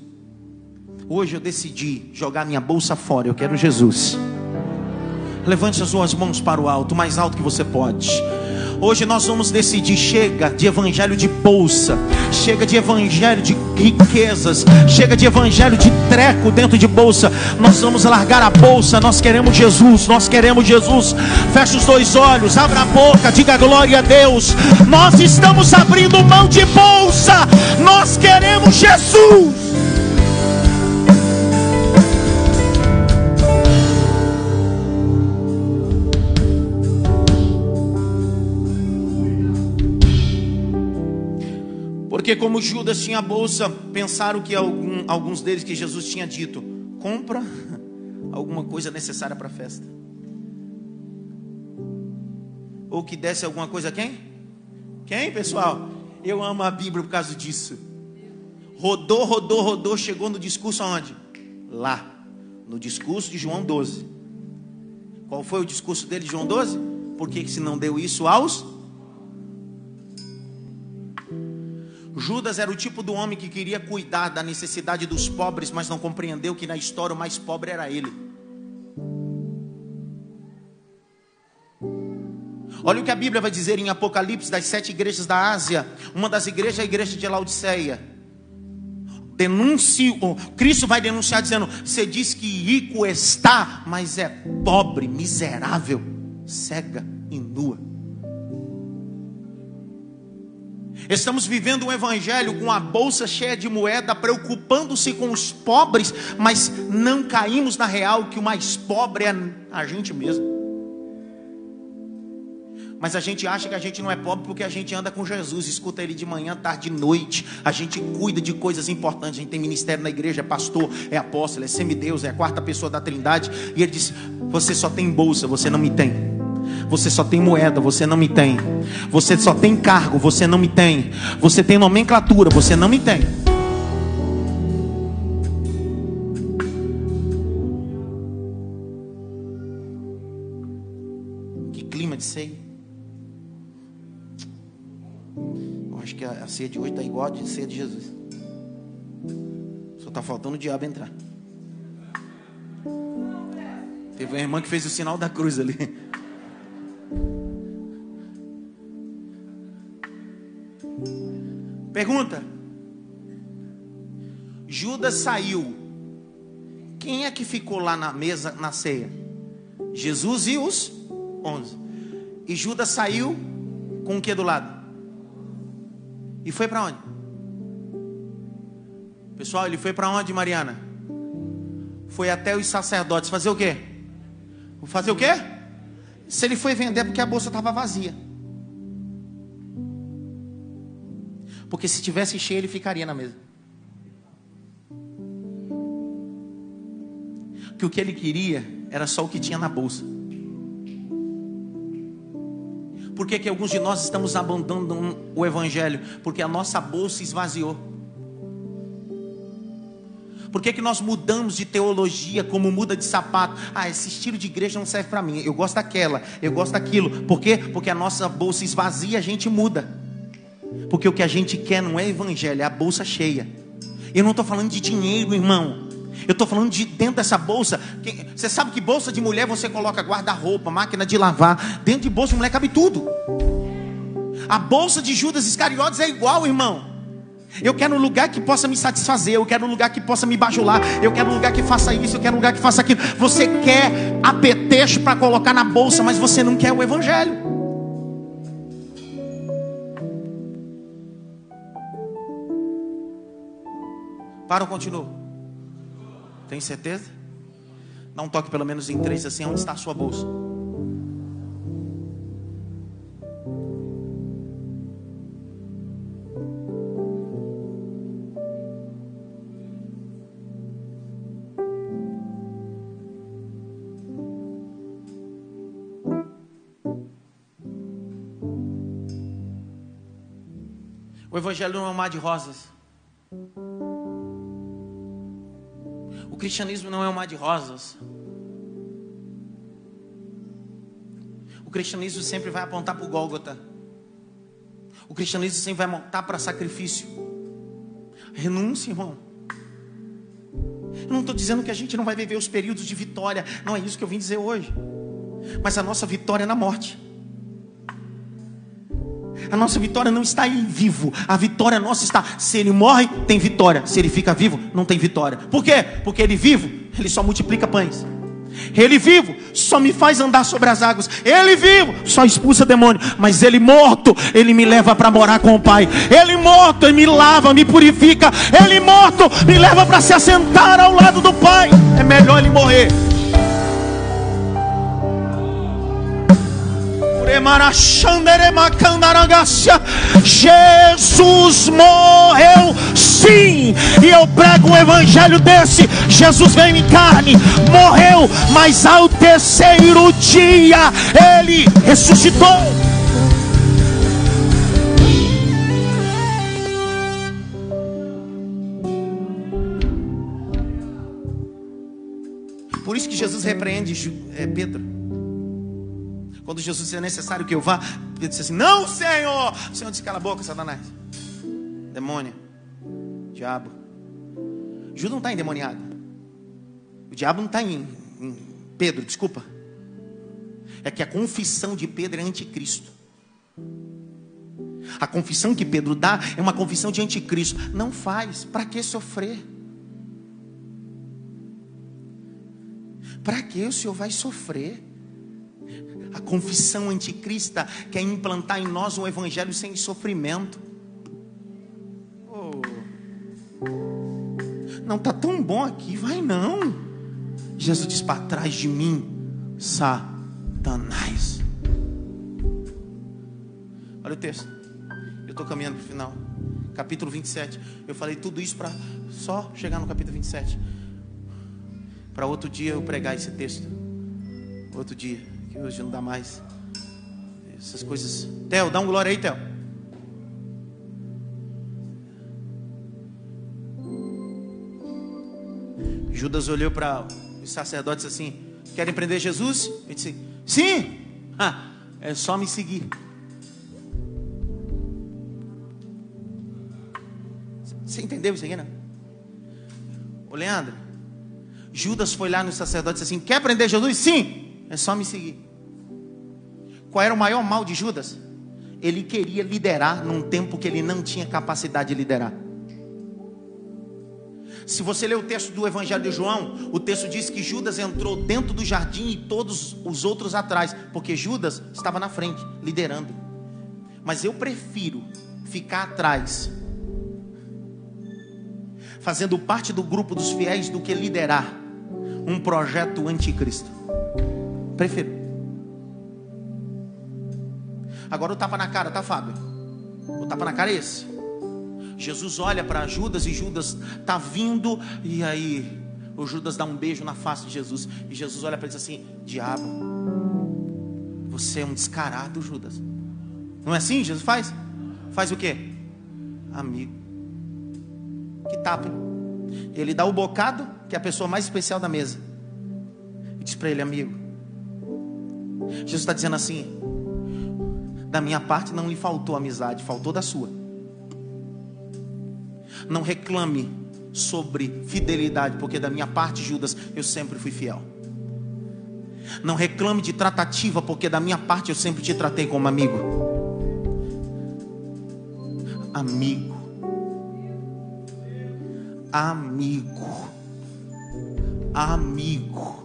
Hoje eu decidi jogar minha bolsa fora, eu quero Jesus. Levante as suas mãos para o alto, o mais alto que você pode. Hoje nós vamos decidir, chega de evangelho de bolsa, chega de evangelho de riquezas, chega de evangelho de treco dentro de bolsa. Nós vamos largar a bolsa, nós queremos Jesus, nós queremos Jesus. Fecha os dois olhos, abra a boca, diga glória a Deus. Nós estamos abrindo mão de bolsa, nós queremos Jesus. Porque como Judas tinha bolsa, pensaram que alguns deles que Jesus tinha dito, compra alguma coisa necessária para a festa. Ou que desse alguma coisa a quem? Quem, pessoal? Eu amo a Bíblia por causa disso. Rodou, rodou, rodou, chegou no discurso aonde? Lá, no discurso de João 12. Qual foi o discurso dele de João 12? Por que se não deu isso aos? Judas era o tipo do homem que queria cuidar da necessidade dos pobres, mas não compreendeu que na história o mais pobre era ele. Olha o que a Bíblia vai dizer em Apocalipse das 7 igrejas da Ásia. Uma das igrejas é a igreja de Laodiceia. Cristo vai denunciar dizendo, você diz que rico está, mas é pobre, miserável, cega e nua. Estamos vivendo um evangelho com a bolsa cheia de moeda, preocupando-se com os pobres, mas não caímos na real que o mais pobre é a gente mesmo. Mas a gente acha que a gente não é pobre porque a gente anda com Jesus, escuta Ele de manhã, tarde e noite. A gente cuida de coisas importantes, a gente tem ministério na igreja, é pastor, é apóstolo, é semideus, é a quarta pessoa da Trindade. E Ele disse, você só tem bolsa, você não me tem. Você só tem moeda, você não me tem. Você só tem cargo, você não me tem. Você tem nomenclatura, você não me tem. Que clima de ceia. Eu acho que a ceia de hoje está igual a ceia de Jesus. Só está faltando o diabo entrar. Teve uma irmã que fez o sinal da cruz ali. Pergunta: Judas saiu, quem é que ficou lá na mesa, na ceia? Jesus e os 11. E Judas saiu com o que do lado? E foi para onde? Pessoal, ele foi para onde, Mariana? Foi até os sacerdotes, fazer o quê? Fazer o quê? Se ele foi vender, porque a bolsa estava vazia. Porque se tivesse cheio, ele ficaria na mesa. Que o que ele queria era só o que tinha na bolsa. Por que alguns de nós estamos abandonando o evangelho? Porque a nossa bolsa esvaziou. Por que nós mudamos de teologia como muda de sapato? Ah, esse estilo de igreja não serve para mim. Eu gosto daquela, eu gosto daquilo. Por quê? Porque a nossa bolsa esvazia, a gente muda. Porque o que a gente quer não é evangelho, é a bolsa cheia. Eu não estou falando de dinheiro, irmão. Eu estou falando de dentro dessa bolsa. Você sabe que bolsa de mulher você coloca guarda-roupa, máquina de lavar. Dentro de bolsa de mulher cabe tudo. A bolsa de Judas Iscariotes é igual, irmão. Eu quero um lugar que possa me satisfazer. Eu quero um lugar que possa me bajular. Eu quero um lugar que faça isso, eu quero um lugar que faça aquilo. Você quer apetecho para colocar na bolsa, mas você não quer o evangelho. Para ou continua? Tem certeza? Dá um toque pelo menos em três assim. Onde está a sua bolsa? O evangelho não é um mar de rosas. O cristianismo não é um mar de rosas. O cristianismo sempre vai apontar para o Gólgota. O cristianismo sempre vai apontar para sacrifício. Renúncia, irmão. Eu não estou dizendo que a gente não vai viver os períodos de vitória. Não é isso que eu vim dizer hoje. Mas a nossa vitória é na morte. A nossa vitória não está em vivo. A vitória nossa está, se ele morre, tem vitória. Se ele fica vivo, não tem vitória. Por quê? Porque ele vivo, ele só multiplica pães. Ele vivo, só me faz andar sobre as águas. Ele vivo, só expulsa demônio. Mas ele morto, ele me leva para morar com o Pai. Ele morto, ele me lava, me purifica. Ele morto, me leva para se assentar ao lado do Pai. É melhor ele morrer. Jesus morreu sim, e eu prego um evangelho desse. Jesus veio em carne, morreu, mas ao terceiro dia ele ressuscitou. Por isso que Jesus repreende Pedro. Quando Jesus disse, é necessário que eu vá, Pedro disse assim, não, Senhor. O Senhor disse, cala a boca, Satanás. Demônio. Diabo. Judas não está endemoniado. O diabo não está em Pedro, desculpa. É que a confissão de Pedro é anticristo. A confissão que Pedro dá é uma confissão de anticristo. Não faz, para que sofrer? Para que o Senhor vai sofrer? A confissão anticrista quer implantar em nós um evangelho sem sofrimento. Oh. Não está tão bom aqui, vai não. Jesus diz, para trás de mim, Satanás. Olha o texto. Eu estou caminhando para o final. Capítulo 27. Eu falei tudo isso para só chegar no capítulo 27. Para outro dia eu pregar esse texto. Outro dia. Hoje não dá mais essas coisas. Theo, dá um glória aí, Theo. Judas olhou para os sacerdotes assim: querem prender Jesus? Ele disse: sim, é só me seguir. Você entendeu isso aqui, né? Ô Leandro, Judas foi lá nos sacerdotes assim: quer prender Jesus? Sim, é só me seguir. Qual era o maior mal de Judas? Ele queria liderar num tempo que ele não tinha capacidade de liderar. Se você ler o texto do Evangelho de João, o texto diz que Judas entrou dentro do jardim e todos os outros atrás, porque Judas estava na frente, liderando. Mas eu prefiro ficar atrás, fazendo parte do grupo dos fiéis, do que liderar um projeto anticristo. Prefiro. Agora o tapa na cara, tá, Fábio? O tapa na cara é esse. Jesus olha para Judas e Judas tá vindo, e aí o Judas dá um beijo na face de Jesus. E Jesus olha para ele assim: diabo, você é um descarado, Judas. Não é assim? Jesus faz? Faz o quê? Amigo. Que tapa. Ele dá o bocado, que é a pessoa mais especial da mesa, e diz para ele: amigo. Jesus está dizendo assim: da minha parte não lhe faltou amizade, faltou da sua. Não reclame sobre fidelidade, porque da minha parte, Judas, eu sempre fui fiel. Não reclame de tratativa, porque da minha parte eu sempre te tratei como amigo. Amigo. Amigo. Amigo.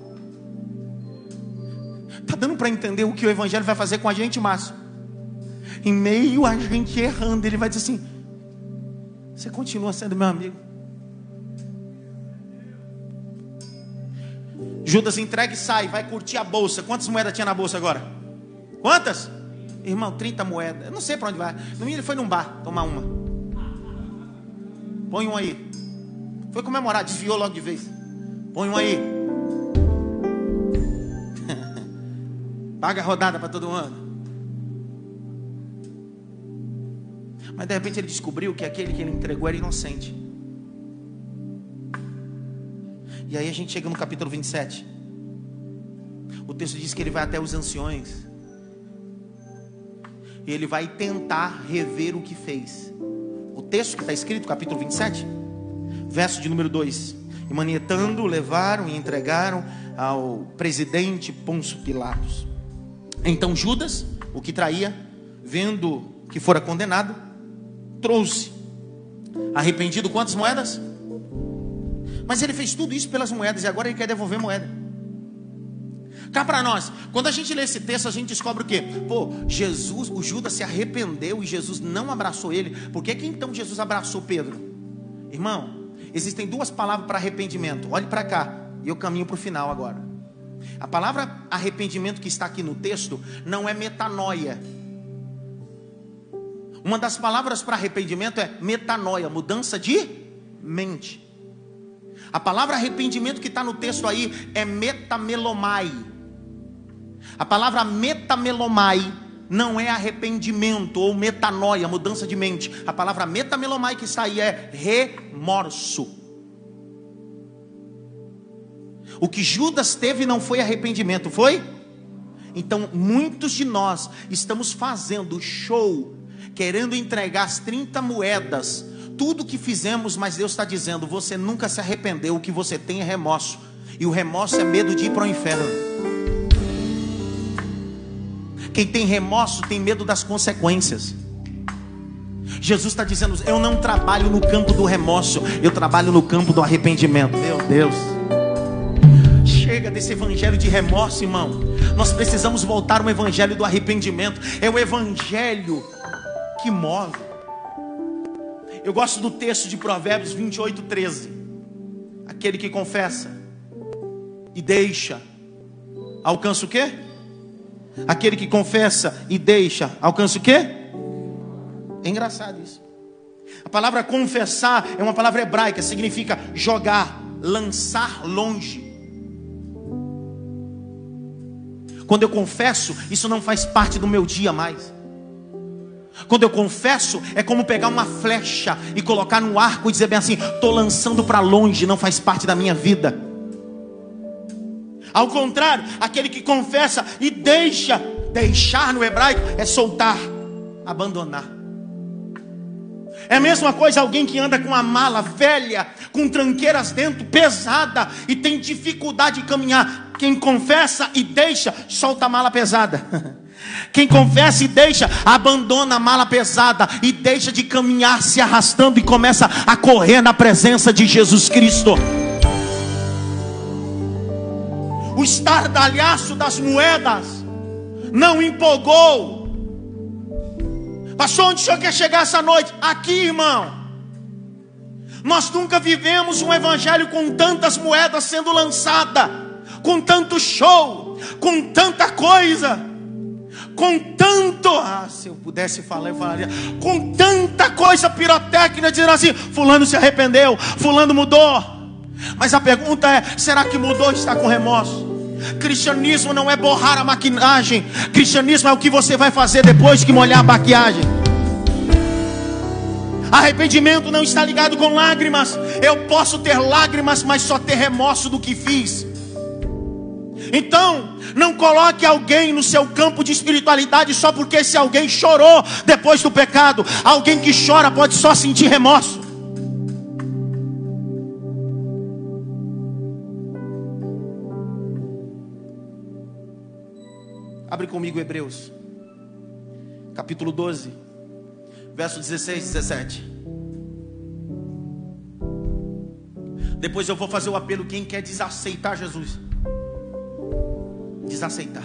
Está dando para entender o que o evangelho vai fazer com a gente, Márcio? Em meio a gente errando, ele vai dizer assim: você continua sendo meu amigo. Judas entrega e sai, vai curtir a bolsa. Quantas moedas tinha na bolsa agora? Quantas? Irmão, 30 moedas. Eu não sei para onde vai. No mínimo ele foi num bar tomar uma. Põe um aí. Foi comemorar, desviou logo de vez. Põe um aí. Paga a rodada para todo mundo. Mas de repente ele descobriu que aquele que ele entregou era inocente. E aí a gente chega no capítulo 27. O texto diz que ele vai até os anciões. E ele vai tentar rever o que fez. O texto que está escrito, capítulo 27, verso de número 2. E manietando, levaram e entregaram ao presidente Pôncio Pilatos. Então Judas, o que traía, vendo que fora condenado, trouxe, arrependido, quantas moedas? Mas ele fez tudo isso pelas moedas e agora ele quer devolver moeda. Cá para nós, quando a gente lê esse texto, a gente descobre o quê? Pô, Jesus, o Judas se arrependeu e Jesus não abraçou ele. Por que então Jesus abraçou Pedro? Irmão, existem duas palavras para arrependimento. Olhe para cá e eu caminho para o final agora. A palavra arrependimento que está aqui no texto não é metanoia. Uma das palavras para arrependimento é metanoia, mudança de mente. A palavra arrependimento que está no texto aí é metamelomai. A palavra metamelomai não é arrependimento ou metanoia, mudança de mente. A palavra metamelomai que está aí é remorso. O que Judas teve não foi arrependimento, foi? Então muitos de nós estamos fazendo show, querendo entregar as 30 moedas, tudo que fizemos, mas Deus está dizendo, você nunca se arrependeu, o que você tem é remorso, e o remorso é medo de ir para o inferno. Quem tem remorso tem medo das consequências. Jesus está dizendo, eu não trabalho no campo do remorso, eu trabalho no campo do arrependimento. Meu Deus, chega desse evangelho de remorso, irmão. Nós precisamos voltar ao evangelho do arrependimento. É o evangelho que move. Eu gosto do texto de Provérbios 28:13. Aquele que confessa e deixa alcança o quê? Aquele que confessa e deixa alcança o quê? É engraçado isso. A palavra confessar é uma palavra hebraica, significa jogar, lançar longe. Quando eu confesso, isso não faz parte do meu dia mais. Quando eu confesso, é como pegar uma flecha e colocar no arco e dizer bem assim, estou lançando para longe, não faz parte da minha vida. Ao contrário, aquele que confessa e deixa, deixar no hebraico é soltar, abandonar. É a mesma coisa alguém que anda com uma mala velha, com tranqueiras dentro, pesada, e tem dificuldade de caminhar. Quem confessa e deixa, solta a mala pesada. Quem confessa e deixa, abandona a mala pesada e deixa de caminhar se arrastando e começa a correr na presença de Jesus Cristo. O estardalhaço das moedas não empolgou. Pastor, onde o senhor quer chegar essa noite? Aqui, irmão. Nós nunca vivemos um evangelho com tantas moedas sendo lançadas, com tanto show, com tanta coisa. Com tanto, se eu pudesse falar, eu falaria, com tanta coisa pirotécnica, dizendo assim, fulano se arrependeu, fulano mudou. Mas a pergunta é, será que mudou e está com remorso? Cristianismo não é borrar a maquinagem. Cristianismo é o que você vai fazer depois que molhar a maquiagem. Arrependimento não está ligado com lágrimas. Eu posso ter lágrimas, mas só ter remorso do que fiz. Então, não coloque alguém no seu campo de espiritualidade só porque esse alguém chorou depois do pecado. Alguém que chora pode só sentir remorso. Abre comigo Hebreus, capítulo 12, verso 16 e 17. Depois eu vou fazer o apelo, quem quer desaceitar Jesus. Desaceitar.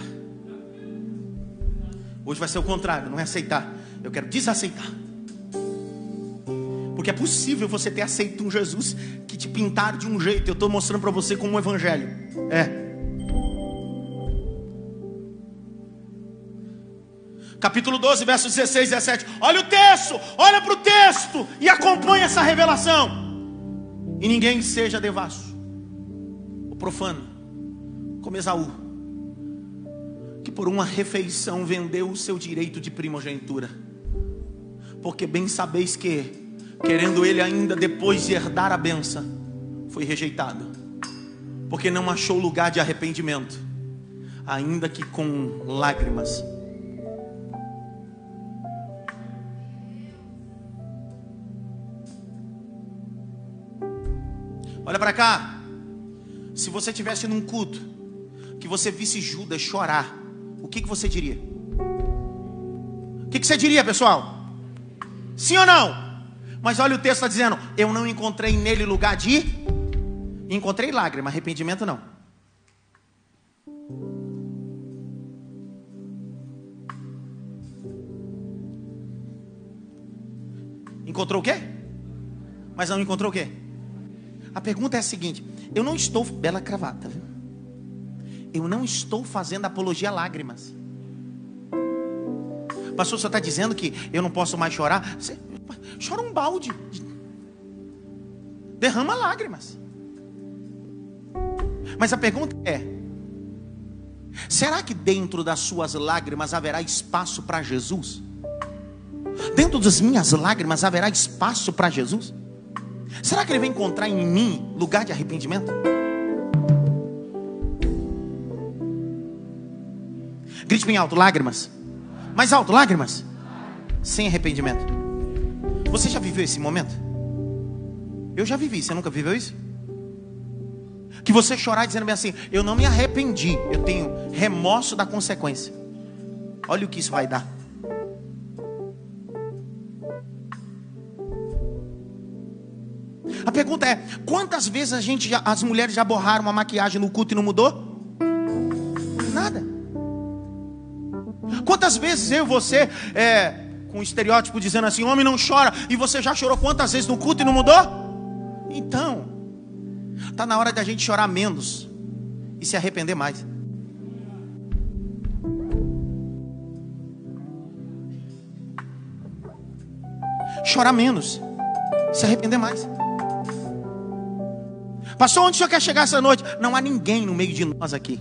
Hoje vai ser o contrário, não é aceitar. Eu quero desaceitar. Porque é possível você ter aceito um Jesus que te pintaram de um jeito. Eu estou mostrando para você como um evangelho. É. Capítulo 12, versos 16 e 17. Olha o texto, olha para o texto e acompanha essa revelação. E ninguém seja devasso ou profano, como Esaú, que por uma refeição vendeu o seu direito de primogenitura. Porque bem sabeis que, querendo ele ainda depois de herdar a benção, foi rejeitado, porque não achou lugar de arrependimento, ainda que com lágrimas. Olha para cá. Se você estivesse num culto, que você visse Judas chorar, o que que você diria? O que que você diria, pessoal? Sim ou não? Mas olha, o texto está dizendo: eu não encontrei nele lugar de... encontrei lágrima, arrependimento não. Encontrou o quê? Mas não encontrou o quê? A pergunta é a seguinte: eu não estou... bela cravata, viu? Eu não estou fazendo apologia a lágrimas. Pastor, o senhor está dizendo que eu não posso mais chorar? Você chora um balde, derrama lágrimas. Mas a pergunta é: será que dentro das suas lágrimas haverá espaço para Jesus? Dentro das minhas lágrimas haverá espaço para Jesus? Será que ele vai encontrar em mim lugar de arrependimento? Grite bem alto: lágrimas. Mais alto: lágrimas. Sem arrependimento. Você já viveu esse momento? Eu já vivi. Você nunca viveu isso? Que você chorar dizendo bem assim: eu não me arrependi, eu tenho remorso da consequência. Olha o que isso vai dar. A pergunta é: quantas vezes as mulheres já borraram uma maquiagem no culto e não mudou? Nada. Quantas vezes eu e você, com um estereótipo dizendo assim: homem não chora, e você já chorou quantas vezes no culto e não mudou? Então, está na hora da gente chorar menos e se arrepender mais. Chorar menos, se arrepender mais. Pastor, onde o senhor quer chegar essa noite? Não há ninguém no meio de nós aqui.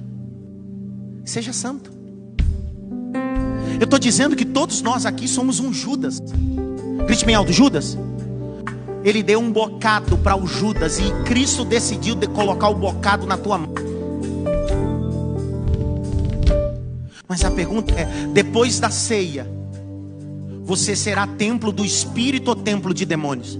Seja santo. Eu estou dizendo que todos nós aqui somos um Judas. Grite bem alto: Judas. Ele deu um bocado para o Judas, e Cristo decidiu de colocar o bocado na tua mão. Mas a pergunta é: depois da ceia, você será templo do Espírito ou templo de demônios?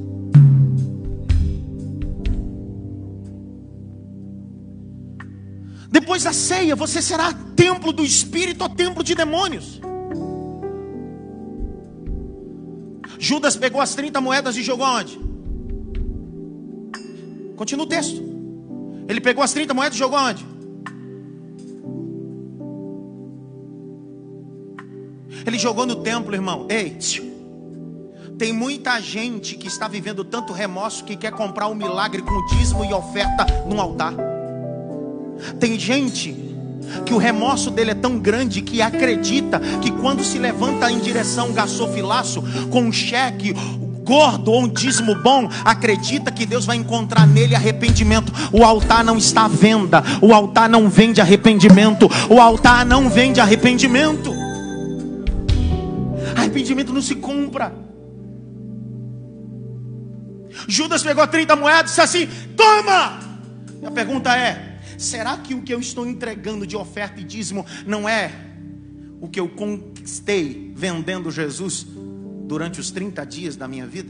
Depois da ceia, você será templo do Espírito ou templo de demônios? Judas pegou as 30 moedas e jogou aonde? Continua o texto. Ele pegou as 30 moedas e jogou aonde? Ele jogou no templo, irmão. Ei, tem muita gente que está vivendo tanto remorso que quer comprar um milagre com dízimo e oferta no altar. Tem gente que o remorso dele é tão grande que acredita que quando se levanta em direção gasofilaço com um cheque gordo ou um dízimo bom, acredita que Deus vai encontrar nele arrependimento. O altar não está à venda. O altar não vende arrependimento. O altar não vende arrependimento. Arrependimento não se compra. Judas pegou 30 moedas e disse assim: toma! E a pergunta é: será que o que eu estou entregando de oferta e dízimo não é o que eu conquistei vendendo Jesus durante os 30 dias da minha vida?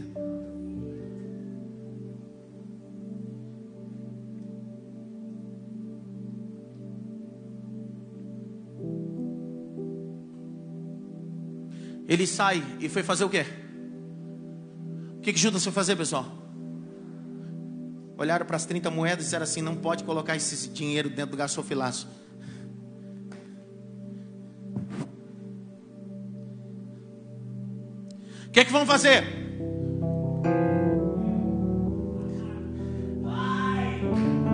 Ele sai e foi fazer o quê? O que Judas foi fazer, pessoal? Olharam para as 30 moedas e disseram assim: não pode colocar esse dinheiro dentro do gasofilaço. O que é que vão fazer?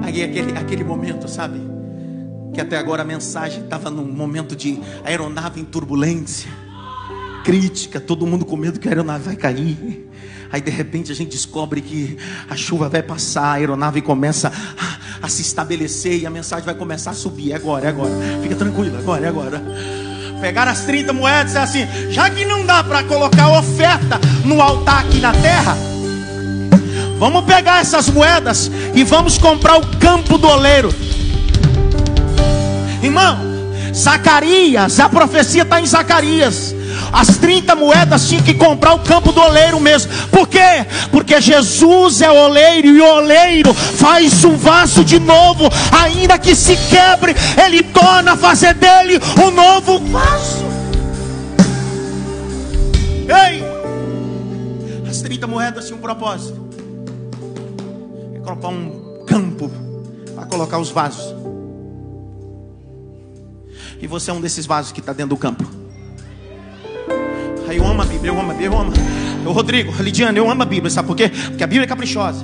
Aí aquele momento, sabe? Que até agora a mensagem estava num momento de aeronave em turbulência. crítica, todo mundo com medo que a aeronave vai cair. Aí de repente a gente descobre que a chuva vai passar, a aeronave começa a se estabelecer e a mensagem vai começar a subir. É agora, fica tranquilo, agora, é agora. Pegaram as 30 moedas e assim, já que não dá para colocar oferta no altar aqui na terra, vamos pegar essas moedas e vamos comprar o campo do oleiro. Irmão, Zacarias, a profecia está em Zacarias. As 30 moedas tinham que comprar o campo do oleiro mesmo. Por quê? Porque Jesus é oleiro e o oleiro faz um vaso de novo. Ainda que se quebre, ele torna a fazer dele um novo vaso. Ei! As 30 moedas tinham um propósito. É comprar um campo para colocar os vasos. E você é um desses vasos que está dentro do campo. Eu amo a Bíblia, eu amo a Bíblia, eu amo. Eu, Rodrigo, Lidiane, eu amo a Bíblia, sabe por quê? Porque a Bíblia é caprichosa.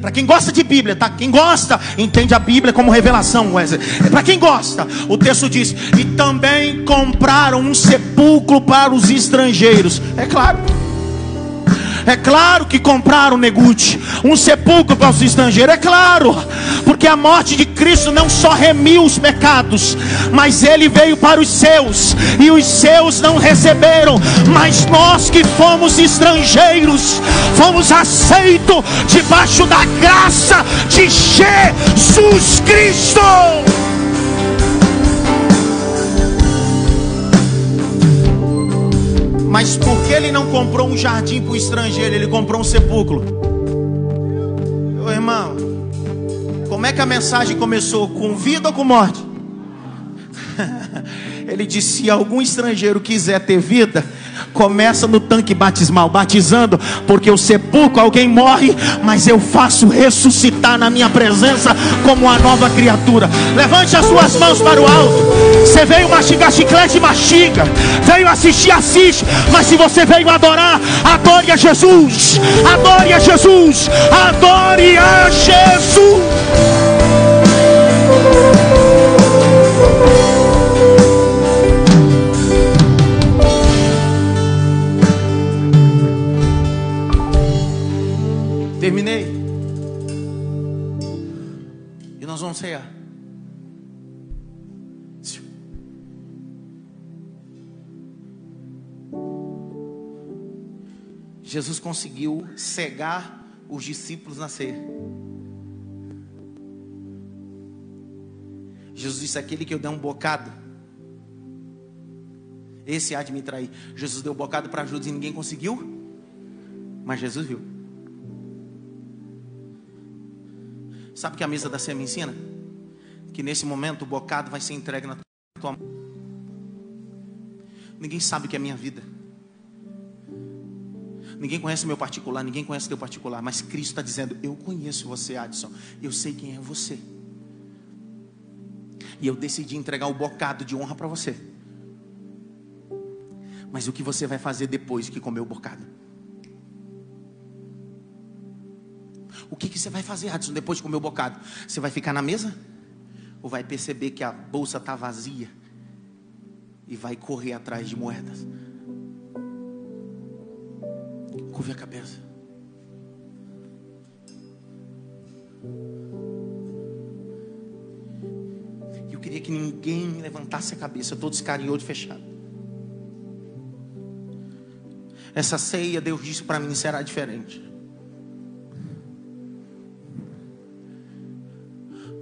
Para quem gosta de Bíblia, tá? Quem gosta, entende a Bíblia como revelação, Wesley. É para quem gosta. O texto diz: e também compraram um sepulcro para os estrangeiros. É claro que compraram, Negute, um sepulcro para os estrangeiros. É claro, porque a morte de Cristo não só remiu os pecados, mas ele veio para os seus, e os seus não receberam. Mas nós que fomos estrangeiros, fomos aceitos debaixo da graça de Jesus Cristo. Mas por que ele não comprou um jardim para o estrangeiro? Ele comprou um sepulcro. Meu irmão, como é que a mensagem começou? Com vida ou com morte? Ele disse: se algum estrangeiro quiser ter vida, começa no tanque batismal, batizando, porque o sepulcro, alguém morre, mas eu faço ressuscitar na minha presença como uma nova criatura. Levante as suas mãos para o alto. Você veio mastigar chiclete, mastiga. Veio assistir, assiste. Mas se você veio adorar, adore a Jesus. Adore a Jesus. Adore a Jesus. Terminei. E nós vamos cear. Jesus conseguiu cegar os discípulos na ceia. Jesus disse: aquele que eu der um bocado, esse há de me trair. Jesus deu um bocado para Judas e ninguém conseguiu, mas Jesus viu. Sabe o que a mesa da ceia me ensina? Que nesse momento o bocado vai ser entregue na tua mão. Ninguém sabe o que é a minha vida. Ninguém conhece meu particular, ninguém conhece teu particular. Mas Cristo está dizendo: eu conheço você, Adson. Eu sei quem é você. E eu decidi entregar o bocado de honra para você. Mas o que você vai fazer depois que comer o bocado? O que você vai fazer, Adson, depois de comer o bocado? Você vai ficar na mesa? Ou vai perceber que a bolsa está vazia e vai correr atrás de moedas? Curve a cabeça. Eu queria que ninguém levantasse a cabeça, todos ficarem olho fechado. Essa ceia, Deus disse para mim, será diferente.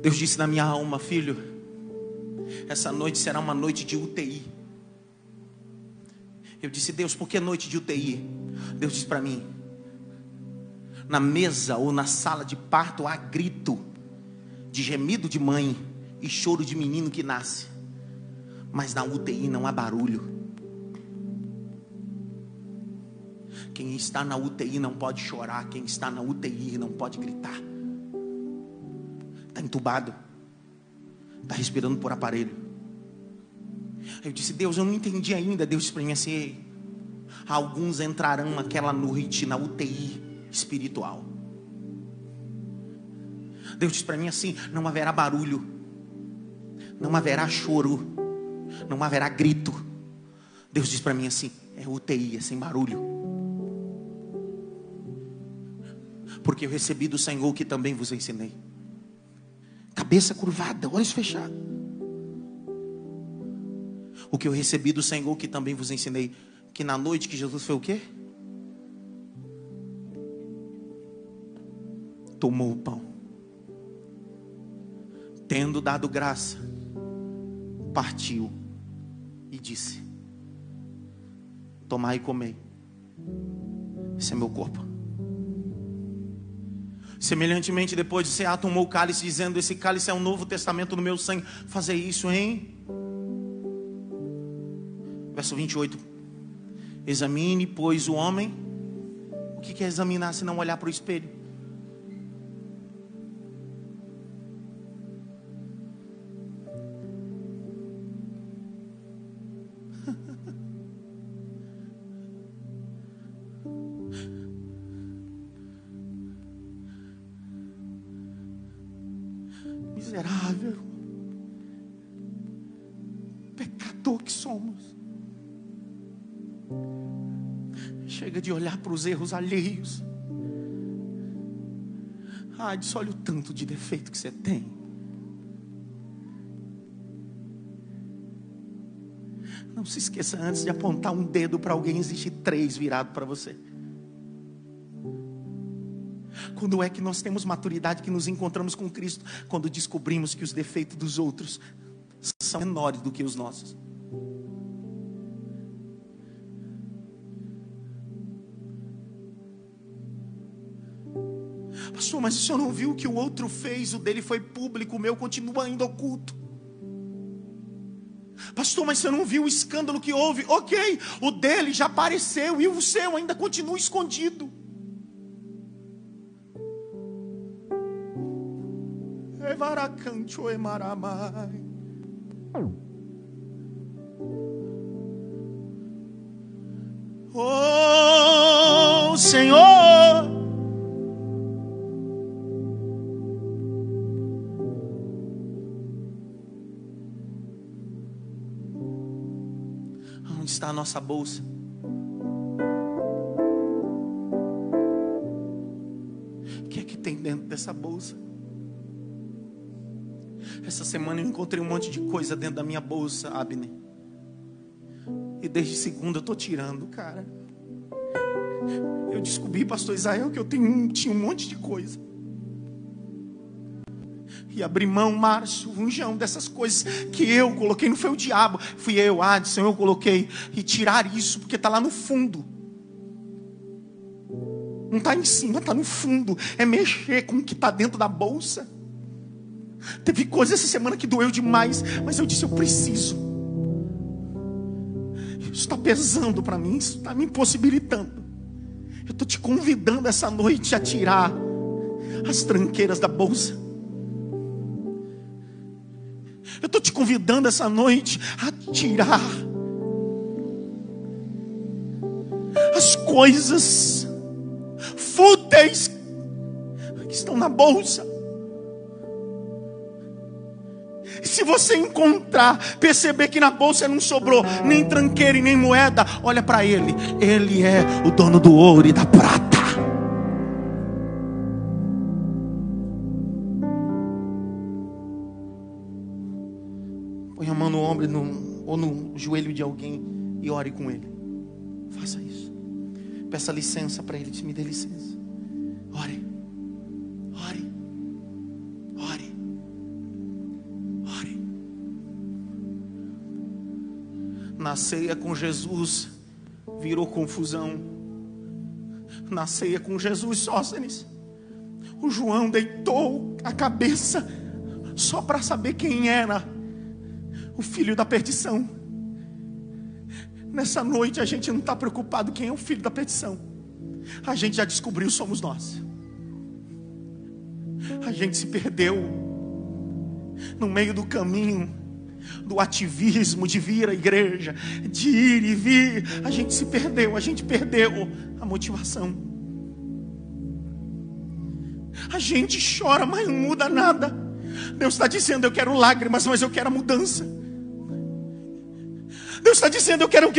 Deus disse na minha alma: filho, essa noite será uma noite de UTI. Eu disse: Deus, por que noite de UTI? Deus disse para mim: na mesa ou na sala de parto há grito de gemido de mãe e choro de menino que nasce, mas na UTI não há barulho. Quem está na UTI não pode chorar, quem está na UTI não pode gritar. Está entubado, está respirando por aparelho. Eu disse: Deus, eu não entendi ainda. Deus disse para mim assim: ei, alguns entrarão aquela noite na UTI espiritual. Deus disse para mim assim: não haverá barulho, não haverá choro, não haverá grito. Deus disse para mim assim: é UTI, é sem barulho. Porque eu recebi do Senhor o que também vos ensinei. Cabeça curvada, olhos fechados. O que eu recebi do Senhor que também vos ensinei. Que na noite que Jesus foi o quê? Tomou o pão. Tendo dado graça, partiu e disse: tomai e comei. Esse é meu corpo. Semelhantemente, depois de cear, tomou o cálice, dizendo: esse cálice é um novo testamento no meu sangue. Fazer isso, hein? Verso 28. Examine, pois, o homem. O que é examinar se não olhar para o espelho? Miserável, pecador que somos. Chega de olhar para os erros alheios. Ah, diz, olha o tanto de defeito que você tem. Não se esqueça, antes de apontar um dedo para alguém, existe três virados para você. Quando é que nós temos maturidade, que nos encontramos com Cristo? Quando descobrimos que os defeitos dos outros são menores do que os nossos. Pastor, mas o senhor não viu o que o outro fez? O dele foi público, o meu continua ainda oculto. Pastor, mas você não viu o escândalo que houve? Ok, o dele já apareceu e o seu ainda continua escondido. Oh, Senhor, onde está a nossa bolsa? O que é que tem dentro dessa bolsa? Essa semana eu encontrei um monte de coisa dentro da minha bolsa, Abner. E desde segunda eu estou tirando, cara. Eu descobri, pastor Israel, que eu tinha um monte de coisa. E abri mão, Márcio, Vunjão, dessas coisas que eu coloquei. Não foi o diabo, fui eu, Adson, eu coloquei. E tirar isso, porque está lá no fundo. Não está em cima, está no fundo. É mexer com o que está dentro da bolsa. Teve coisa essa semana que doeu demais, mas eu disse, eu preciso. Isso está pesando para mim, isso está me impossibilitando. Eu estou te convidando essa noite a tirar as tranqueiras da bolsa. Eu estou te convidando essa noite a tirar as coisas fúteis que estão na bolsa. Se você encontrar, perceber que na bolsa não sobrou nem tranqueira e nem moeda, olha para ele. Ele é o dono do ouro e da prata. Põe a mão no ombro ou no joelho de alguém e ore com ele. Faça isso. Peça licença para ele. Me dê licença. Ore. Ore. Ore. Na ceia com Jesus virou confusão. Na ceia com Jesus, Sóstenes, o João deitou a cabeça só para saber quem era o filho da perdição. Nessa noite a gente não está preocupado quem é o filho da perdição. A gente já descobriu, somos nós. A gente se perdeu no meio do caminho do ativismo, de vir à igreja, de ir e vir. A gente se perdeu, a gente perdeu a motivação. A gente chora, mas não muda nada. Deus está dizendo, eu quero lágrimas, mas eu quero a mudança. Deus está dizendo, eu quero que